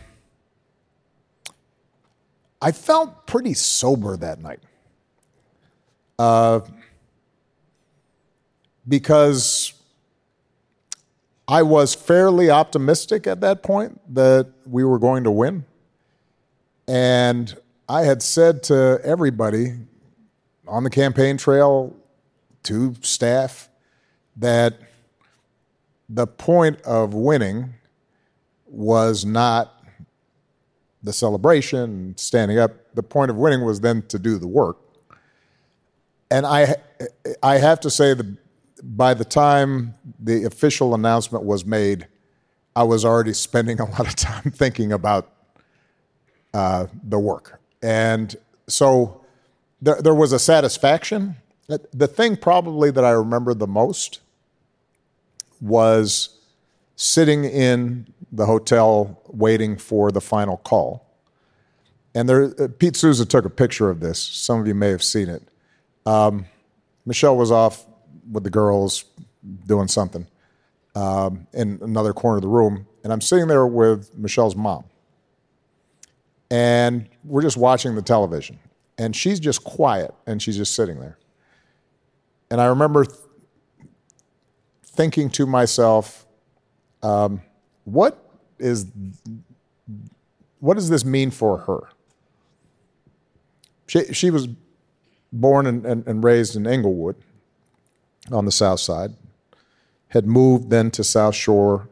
I felt pretty sober that night. Uh, because I was fairly optimistic at that point that we were going to win. And I had said to everybody on the campaign trail, to staff, that the point of winning was not the celebration, standing up. The point of winning was then to do the work. And I, I have to say that by the time the official announcement was made, I was already spending a lot of time thinking about uh, the work. And so there, there was a satisfaction. The thing probably that I remember the most was sitting in the hotel waiting for the final call. And there, Pete Souza took a picture of this. Some of you may have seen it. Um, Michelle was off with the girls doing something um, in another corner of the room. And I'm sitting there with Michelle's mom. And we're just watching the television. And she's just quiet, and she's just sitting there. And I remember th- thinking to myself, um, what is... What does this mean for her? She she was born and, and, and raised in Inglewood on the South Side, had moved then to South Shore,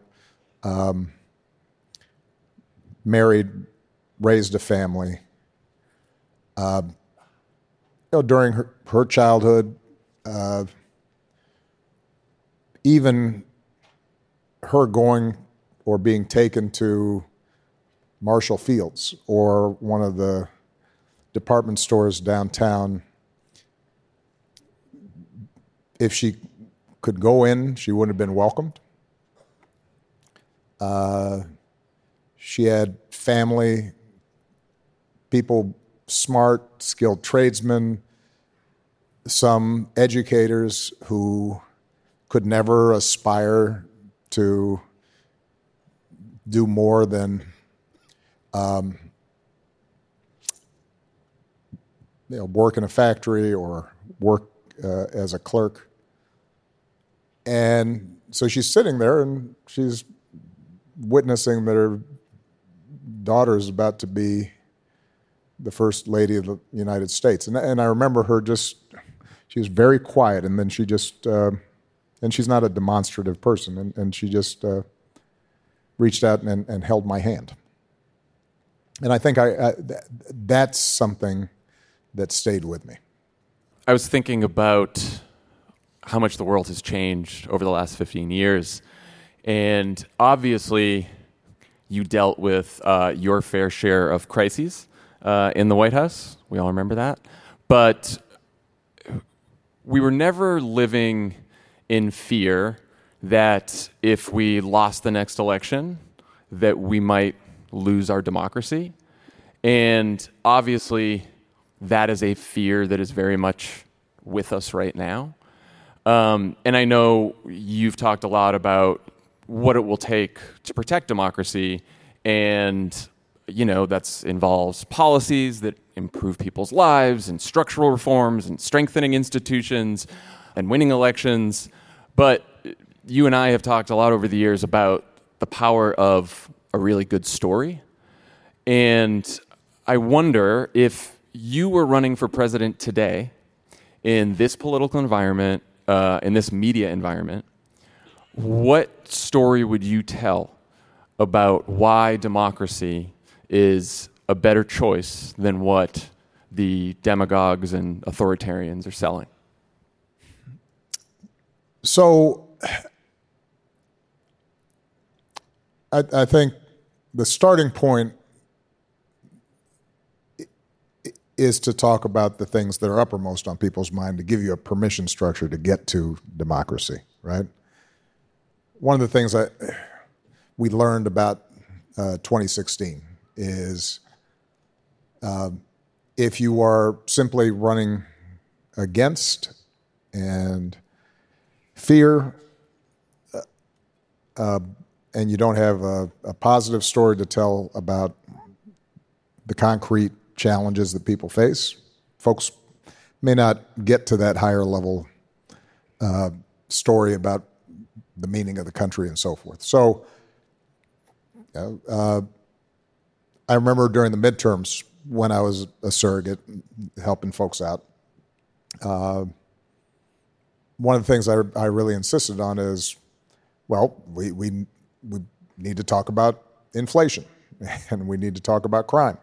um, married, raised a family. Uh, you know, during her, her childhood, uh, even her going or being taken to Marshall Fields or one of the department stores downtown. If she could go in, she wouldn't have been welcomed. Uh, she had family, people, smart, skilled tradesmen, some educators who could never aspire to do more than Um, you know, work in a factory or work uh, as a clerk. And so she's sitting there and she's witnessing that her daughter is about to be the first lady of the United States. And, and I remember her just, she was very quiet, and then she just, uh, and she's not a demonstrative person, and, and she just uh, reached out and, and held my hand. And I think I, I th- that's something that stayed with me. I was thinking about how much the world has changed over the last fifteen years. And obviously, you dealt with uh, your fair share of crises uh, in the White House. We all remember that. But we were never living in fear that if we lost the next election, that we might lose our democracy. And obviously, that is a fear that is very much with us right now. Um, and I know you've talked a lot about what it will take to protect democracy. And, you know, that involves policies that improve people's lives and structural reforms and strengthening institutions and winning elections. But you and I have talked a lot over the years about the power of a really good story. And I wonder if you were running for president today in this political environment, uh, in this media environment, what story would you tell about why democracy is a better choice than what the demagogues and authoritarians are selling? So I, I think the starting point is to talk about the things that are uppermost on people's mind to give you a permission structure to get to democracy, right? One of the things I, we learned about uh, twenty sixteen is uh, if you are simply running against and fear, uh, uh and you don't have a, a positive story to tell about the concrete challenges that people face, folks may not get to that higher level uh, story about the meaning of the country and so forth. So uh, I remember during the midterms when I was a surrogate helping folks out, uh, one of the things I, I really insisted on is Well, we we we need to talk about inflation, and we need to talk about crime,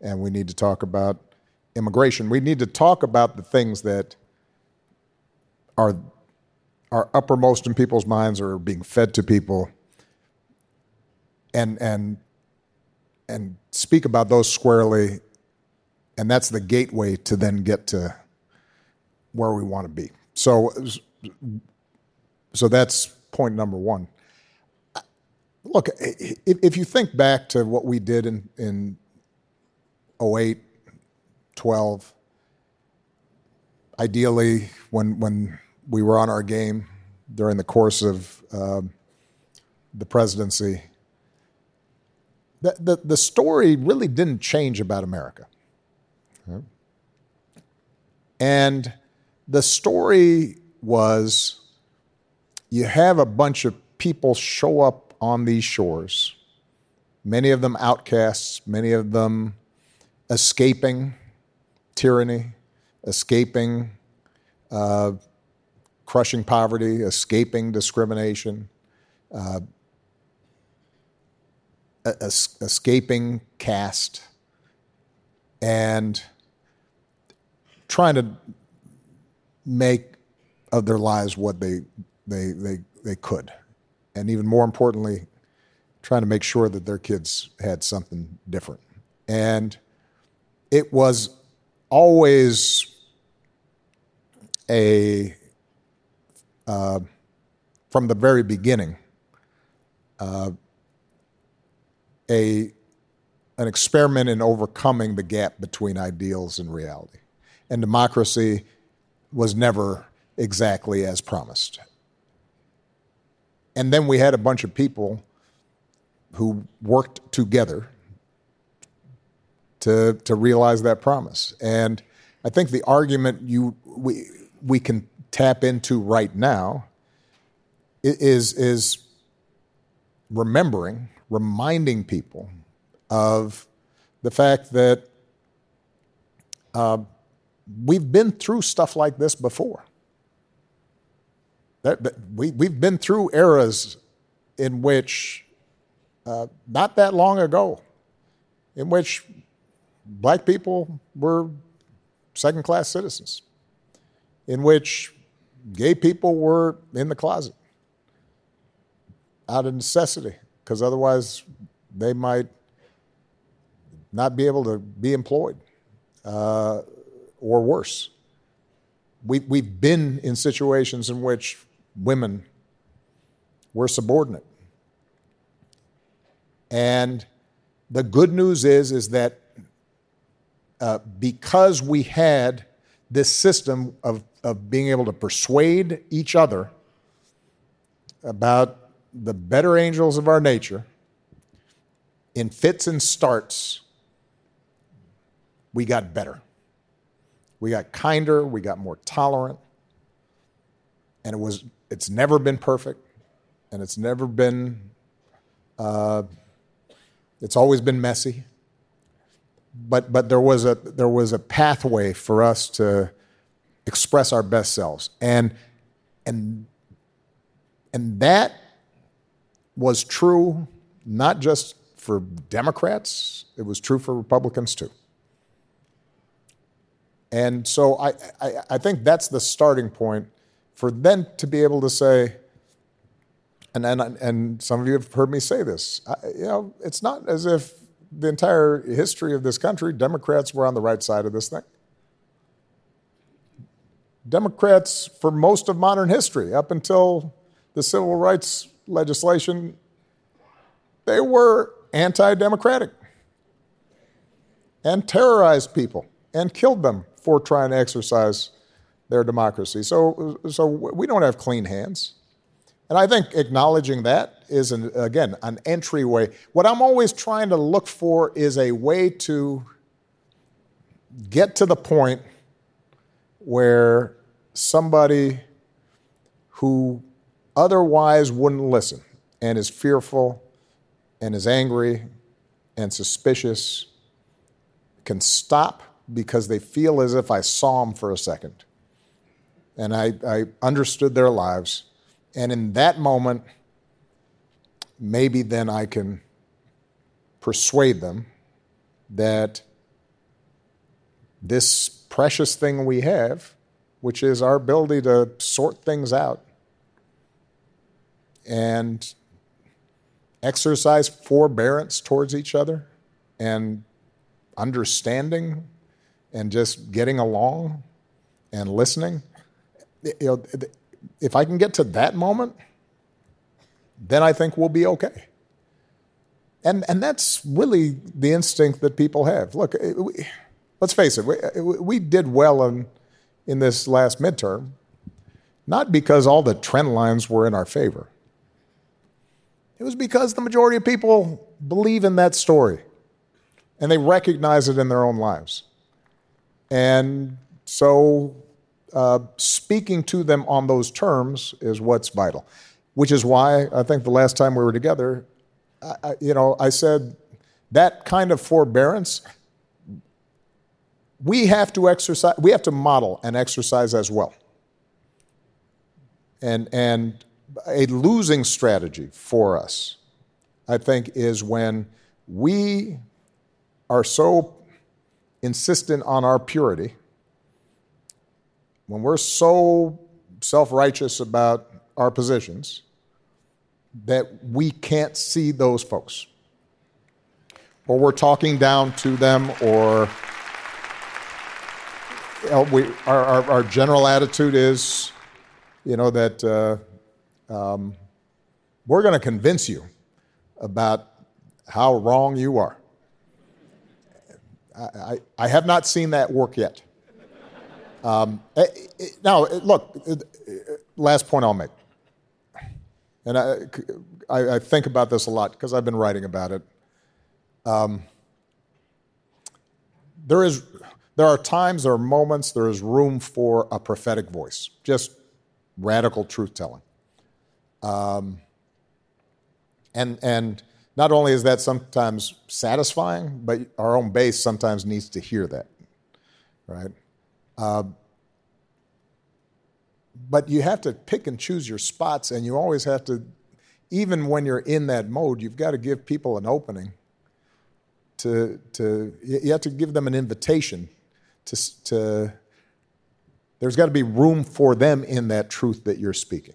and we need to talk about immigration. We need to talk about the things that are are uppermost in people's minds or are being fed to people, and and and speak about those squarely, and that's the gateway to then get to where we want to be. So, so that's point number one. Look, if you think back to what we did in, in oh eight, twelve, ideally when when we were on our game during the course of uh, the presidency, the, the, the story really didn't change about America. Okay. And the story was you have a bunch of people show up on these shores, many of them outcasts, many of them escaping tyranny, escaping uh, crushing poverty, escaping discrimination, uh, es- escaping caste, and trying to make of their lives what they they they they could, and even more importantly, trying to make sure that their kids had something different. And it was always a uh, from the very beginning uh, a an experiment in overcoming the gap between ideals and reality, and democracy was never exactly as promised. And then we had a bunch of people who worked together to to realize that promise. And I think the argument you we we can tap into right now is is remembering, reminding people of the fact that uh, we've been through stuff like this before. That, that we, we've been through eras in which, uh, not that long ago, in which black people were second-class citizens, in which gay people were in the closet out of necessity, because otherwise they might not be able to be employed. Uh, Or worse, we, we've been in situations in which women were subordinate. And the good news is, is that uh, because we had this system of, of being able to persuade each other about the better angels of our nature, in fits and starts, we got better. We got kinder, we got more tolerant, and it was, it's never been perfect, and it's never been, uh, it's always been messy. But but there was a there was a pathway for us to express our best selves. And and and that was true not just for Democrats, it was true for Republicans too. And so I, I, I think that's the starting point for them to be able to say, and and, and some of you have heard me say this, I, you know, it's not as if the entire history of this country, Democrats were on the right side of this thing. Democrats, for most of modern history, up until the civil rights legislation, they were anti-democratic and terrorized people and killed them for trying to exercise their democracy. So so we don't have clean hands. And I think acknowledging that is, an, again, an entryway. What I'm always trying to look for is a way to get to the point where somebody who otherwise wouldn't listen and is fearful and is angry and suspicious can stop because they feel as if I saw them for a second and I, I understood their lives. And in that moment, maybe then I can persuade them that this precious thing we have, which is our ability to sort things out and exercise forbearance towards each other and understanding and just getting along and listening, you know, if I can get to that moment, then I think we'll be okay. And and that's really the instinct that people have. Look, we, let's face it, we, we did well in, in this last midterm, not because all the trend lines were in our favor. It was because the majority of people believe in that story, and they recognize it in their own lives. And so uh, speaking to them on those terms is what's vital, which is why I think the last time we were together, I, I, you know, I said that kind of forbearance, we have to exercise, we have to model and exercise as well. And and a losing strategy for us, I think, is when we are so insistent on our purity, when we're so self-righteous about our positions, that we can't see those folks. Or we're talking down to them, or you know, we, our, our, our general attitude is, you know, that uh, um, we're going to convince you about how wrong you are. I, I have not seen that work yet. Um, now, look, last point I'll make, and I, I think about this a lot because I've been writing about it. Um, there is, there are times, there are moments, there is room for a prophetic voice, just radical truth-telling. Um, and and. Not only is that sometimes satisfying, but our own base sometimes needs to hear that, right? Uh, but you have to pick and choose your spots, and you always have to, even when you're in that mode, you've got to give people an opening to, to you have to give them an invitation to, to there's got to be room for them in that truth that you're speaking.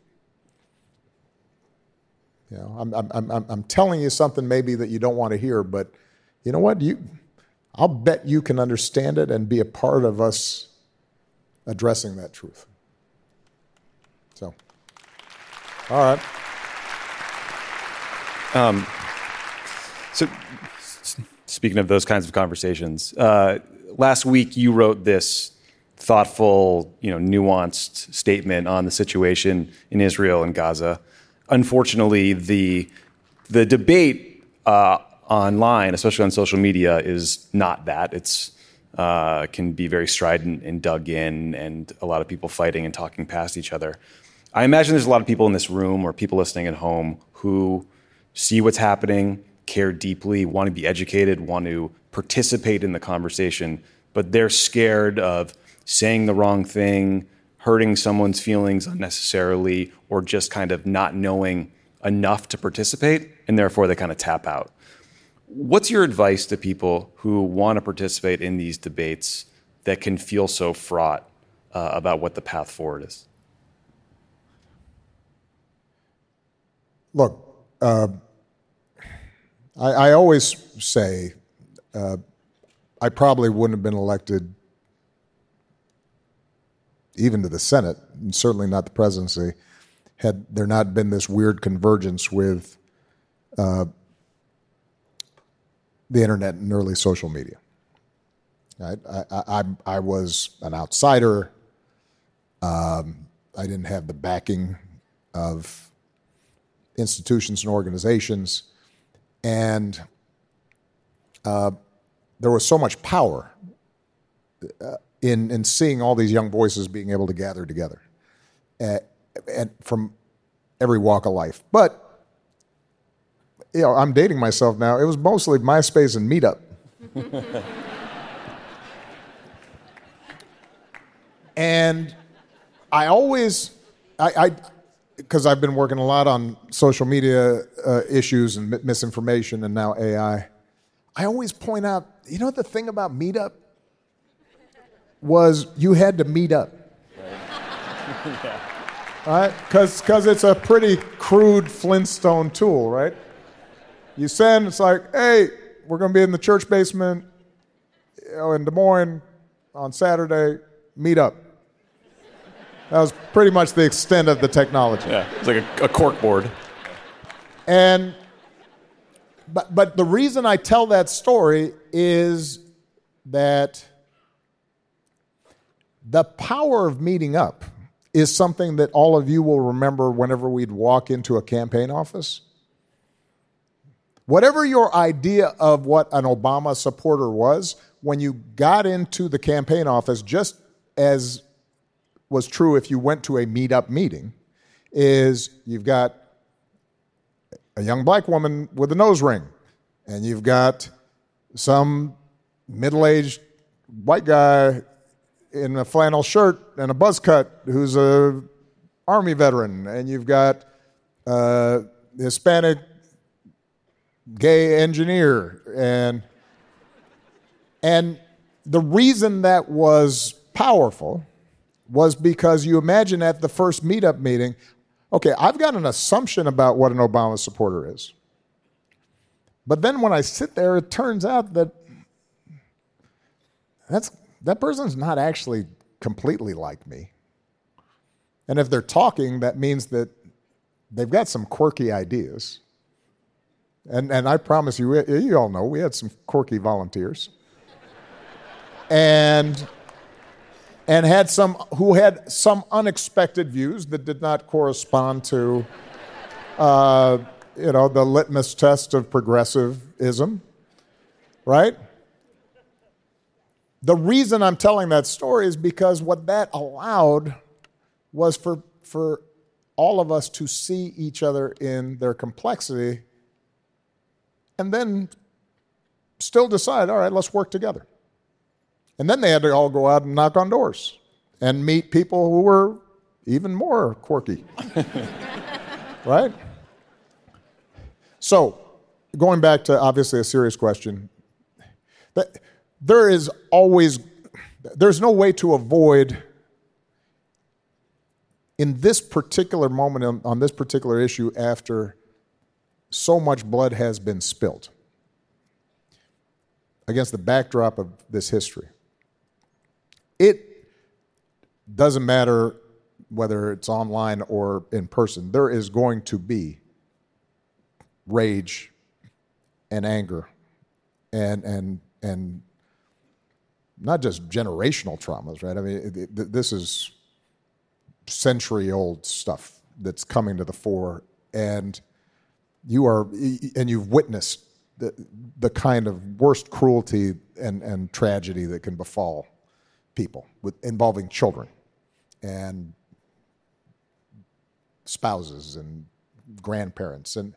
You know, I'm, I'm I'm I'm telling you something maybe that you don't want to hear, but you know what? You, I'll bet you can understand it and be a part of us addressing that truth. So, all right. Um. So, speaking of those kinds of conversations, uh, last week you wrote this thoughtful, you know, nuanced statement on the situation in Israel and Gaza. Unfortunately, the the debate uh, online, especially on social media, is not that. It's uh, can be very strident and dug in, and a lot of people fighting and talking past each other. I imagine there's a lot of people in this room or people listening at home who see what's happening, care deeply, want to be educated, want to participate in the conversation, but they're scared of saying the wrong thing, hurting someone's feelings unnecessarily, or just kind of not knowing enough to participate, and therefore they kind of tap out. What's your advice to people who want to participate in these debates that can feel so fraught uh, about what the path forward is? Look, uh, I, I always say uh, I probably wouldn't have been elected even to the Senate, and certainly not the presidency, had there not been this weird convergence with uh, the internet and early social media. I, I, I, I was an outsider. Um, I didn't have the backing of institutions and organizations. And uh, there was so much power uh, In, in seeing all these young voices being able to gather together uh, and from every walk of life. But, you know, I'm dating myself now. It was mostly MySpace and Meetup. And I always, I, I because I've been working a lot on social media uh, issues and misinformation and now A I, I always point out, you know, the thing about Meetup was you had to meet up. Yeah. All right? Because because it's a pretty crude Flintstone tool, right? You send, it's like, hey, we're going to be in the church basement, you know, in Des Moines on Saturday, meet up. That was pretty much the extent of the technology. Yeah, it's like a, a cork board. And, but, but the reason I tell that story is that the power of meeting up is something that all of you will remember whenever we'd walk into a campaign office. Whatever your idea of what an Obama supporter was, when you got into the campaign office, just as was true if you went to a meetup meeting, is you've got a young black woman with a nose ring, and you've got some middle-aged white guy in a flannel shirt and a buzz cut who's a Army veteran, and you've got a Hispanic gay engineer. And, and the reason that was powerful was because you imagine at the first meetup meeting, okay, I've got an assumption about what an Obama supporter is. But then when I sit there, it turns out that that's that person's not actually completely like me. And if they're talking, that means that they've got some quirky ideas. And and I promise you, you all know, we had some quirky volunteers. and and had some who had some unexpected views that did not correspond to, uh, you know, the litmus test of progressivism, right? The reason I'm telling that story is because what that allowed was for, for all of us to see each other in their complexity and then still decide, all right, let's work together. And then they had to all go out and knock on doors and meet people who were even more quirky, right? So going back to obviously a serious question, that, There is always, there's no way to avoid, in this particular moment, on this particular issue, after so much blood has been spilled against the backdrop of this history. It doesn't matter whether it's online or in person, there is going to be rage and anger and and and not just generational traumas, right? I mean, it, it, this is century-old stuff that's coming to the fore, and you are, and you've witnessed the, the kind of worst cruelty and, and tragedy that can befall people with involving children and spouses and grandparents, and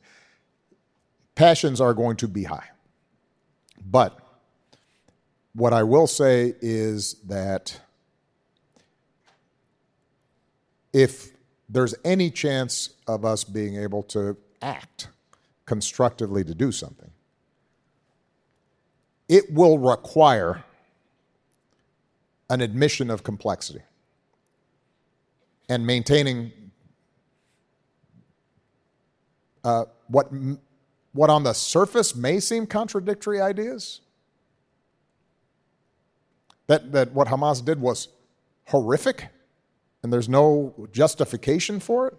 passions are going to be high, but. What I will say is that if there's any chance of us being able to act constructively to do something, it will require an admission of complexity and maintaining uh, what what on the surface may seem contradictory ideas. That, that what Hamas did was horrific, and there's no justification for it.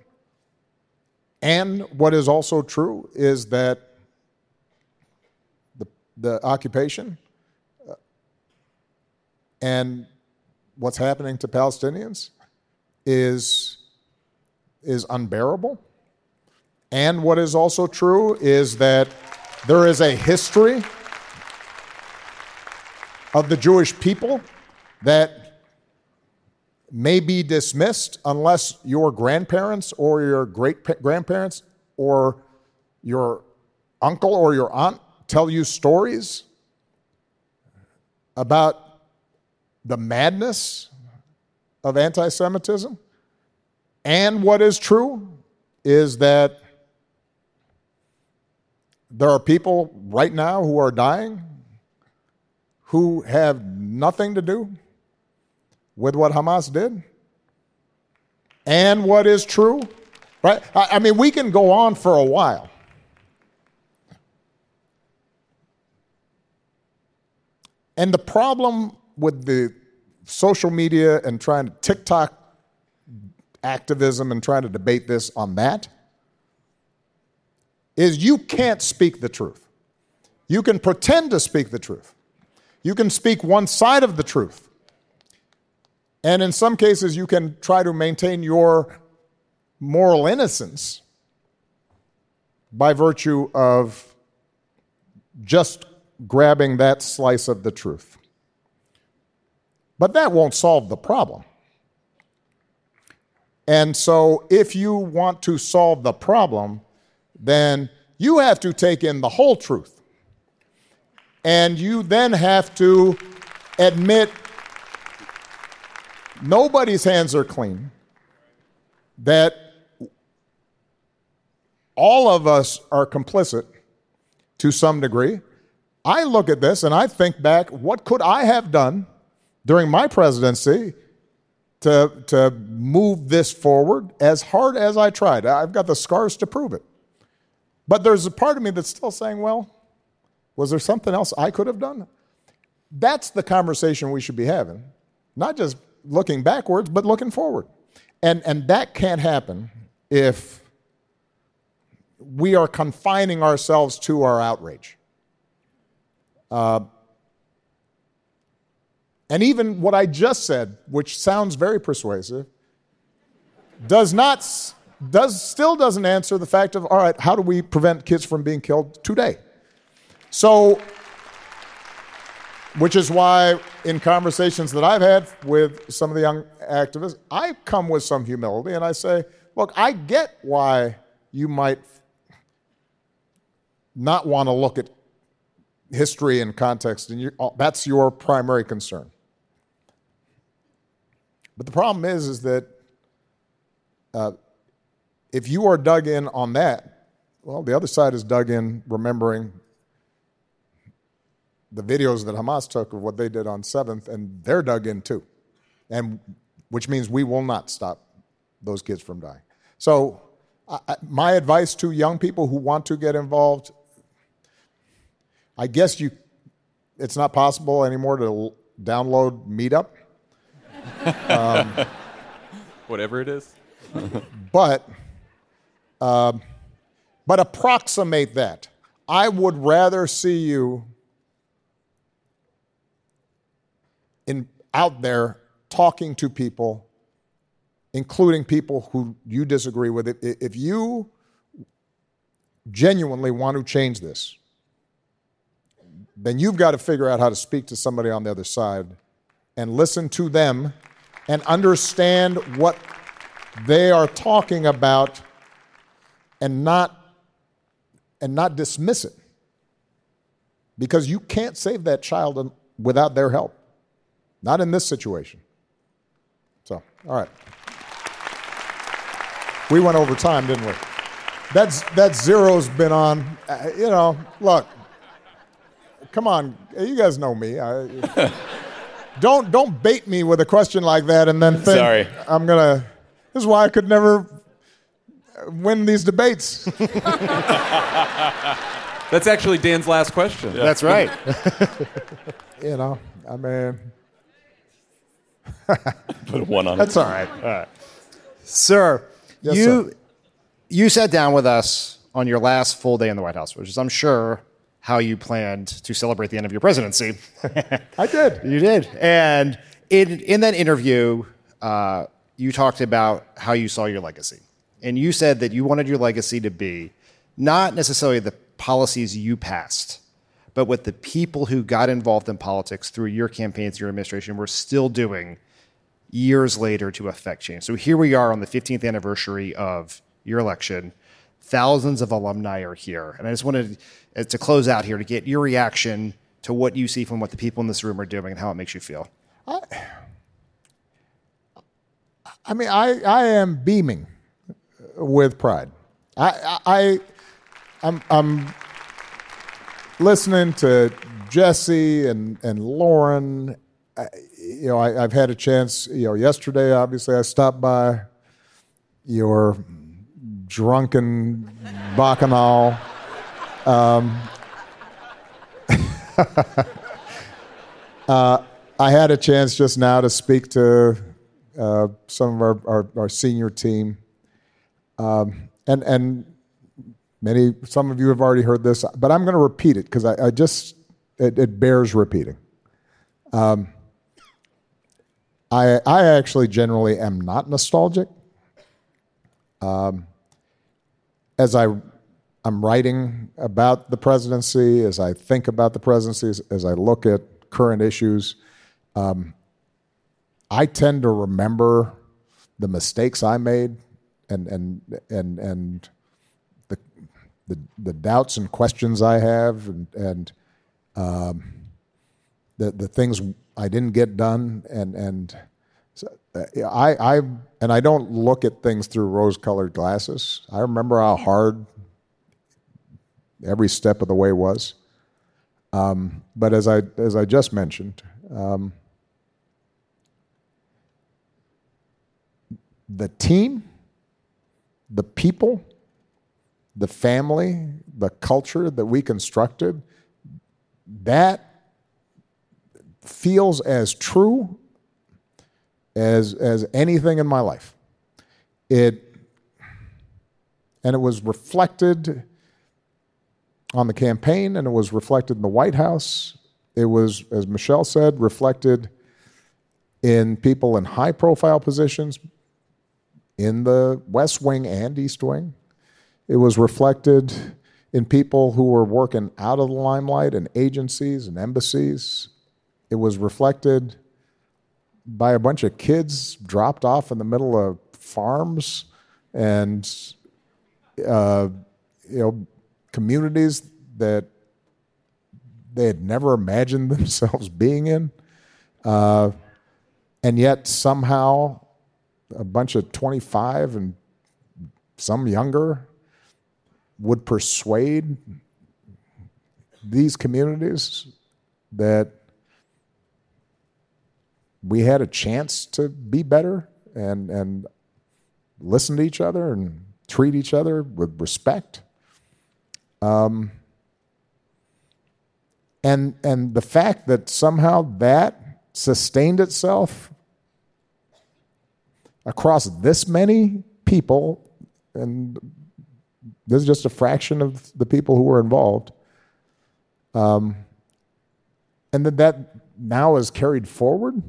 And what is also true is that the, the occupation and what's happening to Palestinians is, is unbearable. And what is also true is that there is a history of the Jewish people that may be dismissed unless your grandparents or your great-grandparents or your uncle or your aunt tell you stories about the madness of anti-Semitism. And what is true is that there are people right now who are dying who have nothing to do with what Hamas did and what is true, right? I, I mean, we can go on for a while. And the problem with the social media and trying to TikTok activism and trying to debate this on that is you can't speak the truth. You can pretend to speak the truth. You can speak one side of the truth. And in some cases, you can try to maintain your moral innocence by virtue of just grabbing that slice of the truth. But that won't solve the problem. And so if you want to solve the problem, then you have to take in the whole truth. And you then have to admit nobody's hands are clean, that all of us are complicit to some degree. I look at this and I think back, what could I have done during my presidency to, to move this forward as hard as I tried? I've got the scars to prove it. But there's a part of me that's still saying, well, was there something else I could have done? That's the conversation we should be having, not just looking backwards, but looking forward. And, and that can't happen if we are confining ourselves to our outrage. Uh, and even what I just said, which sounds very persuasive, does not, does still doesn't answer the fact of, all right, how do we prevent kids from being killed today? So, which is why in conversations that I've had with some of the young activists, I come with some humility and I say, look, I get why you might not want to look at history and context, and you, that's your primary concern. But the problem is, is that uh, if you are dug in on that, well, the other side is dug in remembering the videos that Hamas took of what they did on seventh, and they're dug in too, and which means we will not stop those kids from dying. So I, my advice to young people who want to get involved, I guess you, it's not possible anymore to l- download Meetup. Um, Whatever it is. but, um, but approximate that. I would rather see you in out there talking to people, including people who you disagree with. If you genuinely want to change this, then you've got to figure out how to speak to somebody on the other side and listen to them and understand what they are talking about and not and not dismiss it. Because you can't save that child without their help. Not in this situation. So, all right. We went over time, didn't we? That's, that zero's been on, uh, you know, look. Come on, you guys know me. I, don't don't bait me with a question like that and then think Sorry. I'm gonna. This is why I could never win these debates. That's actually Dan's last question. Yeah. That's right. You know, I mean, put one on. That's it. All right. All right, sir. Yes, you sir. You sat down with us on your last full day in the White House, which is, I'm sure, how you planned to celebrate the end of your presidency. I did. You did. And in in that interview, uh, you talked about how you saw your legacy. And you said that you wanted your legacy to be not necessarily the policies you passed, but what the people who got involved in politics through your campaigns, your administration, were still doing years later to affect change. So here we are on the fifteenth anniversary of your election. Thousands of alumni are here. And I just wanted to close out here to get your reaction to what you see from what the people in this room are doing and how it makes you feel. I, I mean, I, I am beaming with pride. I, I, I'm, I'm listening to Jesse and and Lauren. I, you know, I, I've had a chance. You know, yesterday, obviously, I stopped by your drunken bacchanal. Um, uh, I had a chance just now to speak to uh, some of our, our, our senior team, um, and and many some of you have already heard this, but I'm going to repeat it because I, I just it, it bears repeating. Um, I I actually generally am not nostalgic. Um, as I I'm writing about the presidency, as I think about the presidency, as, as I look at current issues, um, I tend to remember the mistakes I made and and and and the the, the doubts and questions I have and and um, the the things I didn't get done and and so I I and I don't look at things through rose-colored glasses. I remember how hard every step of the way was. Um, but as I as I just mentioned, um, the team, the people, the family, the culture that we constructed, that feels as true as as anything in my life. It and it was reflected on the campaign, and it was reflected in the White House. It was, as Michelle said, reflected in people in high-profile positions in the West Wing and East Wing. It was reflected in people who were working out of the limelight in agencies and embassies. It was reflected by a bunch of kids dropped off in the middle of farms and, uh, you know, communities that they had never imagined themselves being in. Uh, and yet somehow a bunch of twenty-five and some younger would persuade these communities that we had a chance to be better and, and listen to each other and treat each other with respect. Um, and and the fact that somehow that sustained itself across this many people, and this is just a fraction of the people who were involved, um, and that that now is carried forward,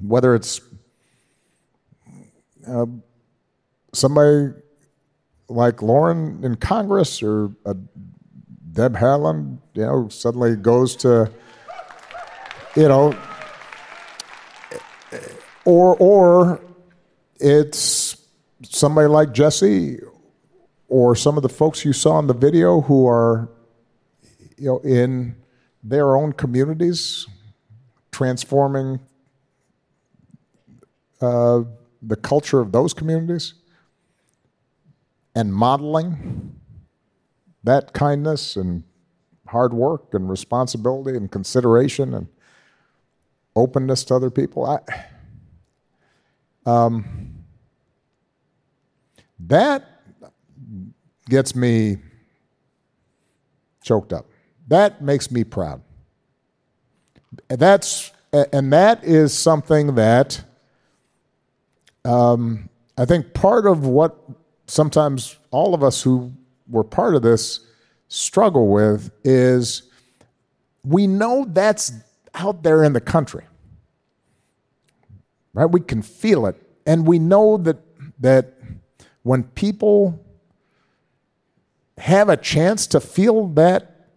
whether it's uh, somebody like Lauren in Congress or uh, Deb Haaland, you know, suddenly goes to, you know, or or it's somebody like Jesse or some of the folks you saw in the video who are, you know, in their own communities transforming uh, the culture of those communities. And modeling that kindness and hard work and responsibility and consideration and openness to other people. I, um, that gets me choked up. That makes me proud. That's and that is something that um, I think part of what sometimes all of us who were part of this struggle with is we know that's out there in the country, right? We can feel it. And we know that that when people have a chance to feel that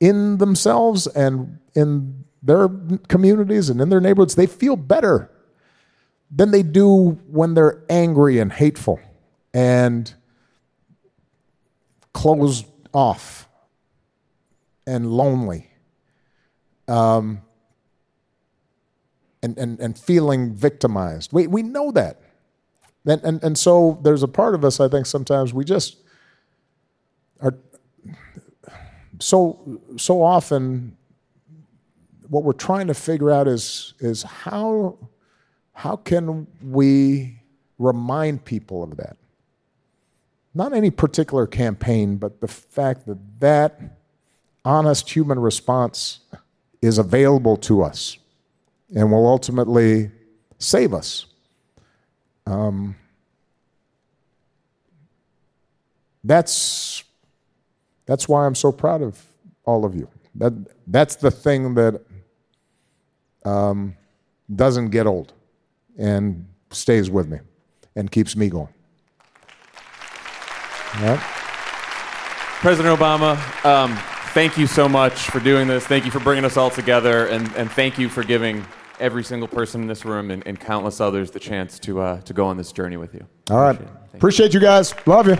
in themselves and in their communities and in their neighborhoods, they feel better than they do when they're angry and hateful and closed off and lonely, um, and, and and feeling victimized. We we know that. And, and and so there's a part of us, I think, sometimes we just are so so often what we're trying to figure out is is how how can we remind people of that? Not any particular campaign, but the fact that that honest human response is available to us and will ultimately save us. Um, that's that's why I'm so proud of all of you. That that's the thing that um, doesn't get old and stays with me and keeps me going. Yeah. President Obama, um, thank you so much for doing this. Thank you for bringing us all together, and, and thank you for giving every single person in this room and, and countless others the chance to uh, to go on this journey with you. All right. Appreciate, Appreciate you. you guys. Love you.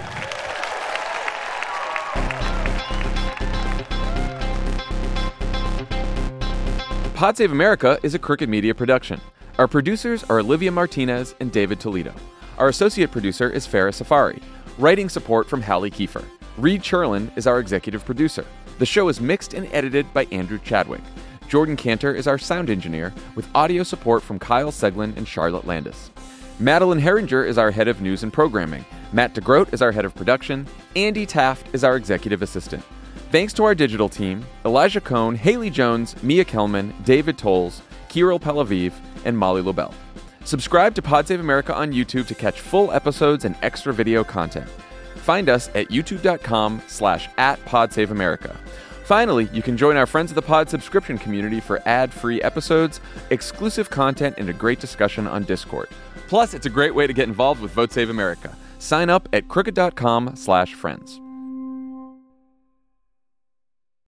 Pod Save America is a Crooked Media production. Our producers are Olivia Martinez and David Toledo. Our associate producer is Farah Safari. Writing support from Hallie Kiefer. Reed Cherlin is our executive producer. The show is mixed and edited by Andrew Chadwick. Jordan Cantor is our sound engineer, with audio support from Kyle Seglin and Charlotte Landis. Madeline Herringer is our head of news and programming. Matt DeGroat is our head of production. Andy Taft is our executive assistant. Thanks to our digital team, Elijah Cohn, Haley Jones, Mia Kelman, David Tolles, Kirill Palaviv, and Molly Lobel. Subscribe to Pod Save America on YouTube to catch full episodes and extra video content. Find us at youtube.com slash at Pod Save America. Finally, you can join our Friends of the Pod subscription community for ad-free episodes, exclusive content, and a great discussion on Discord. Plus, it's a great way to get involved with Vote Save America. Sign up at crooked.com slash friends.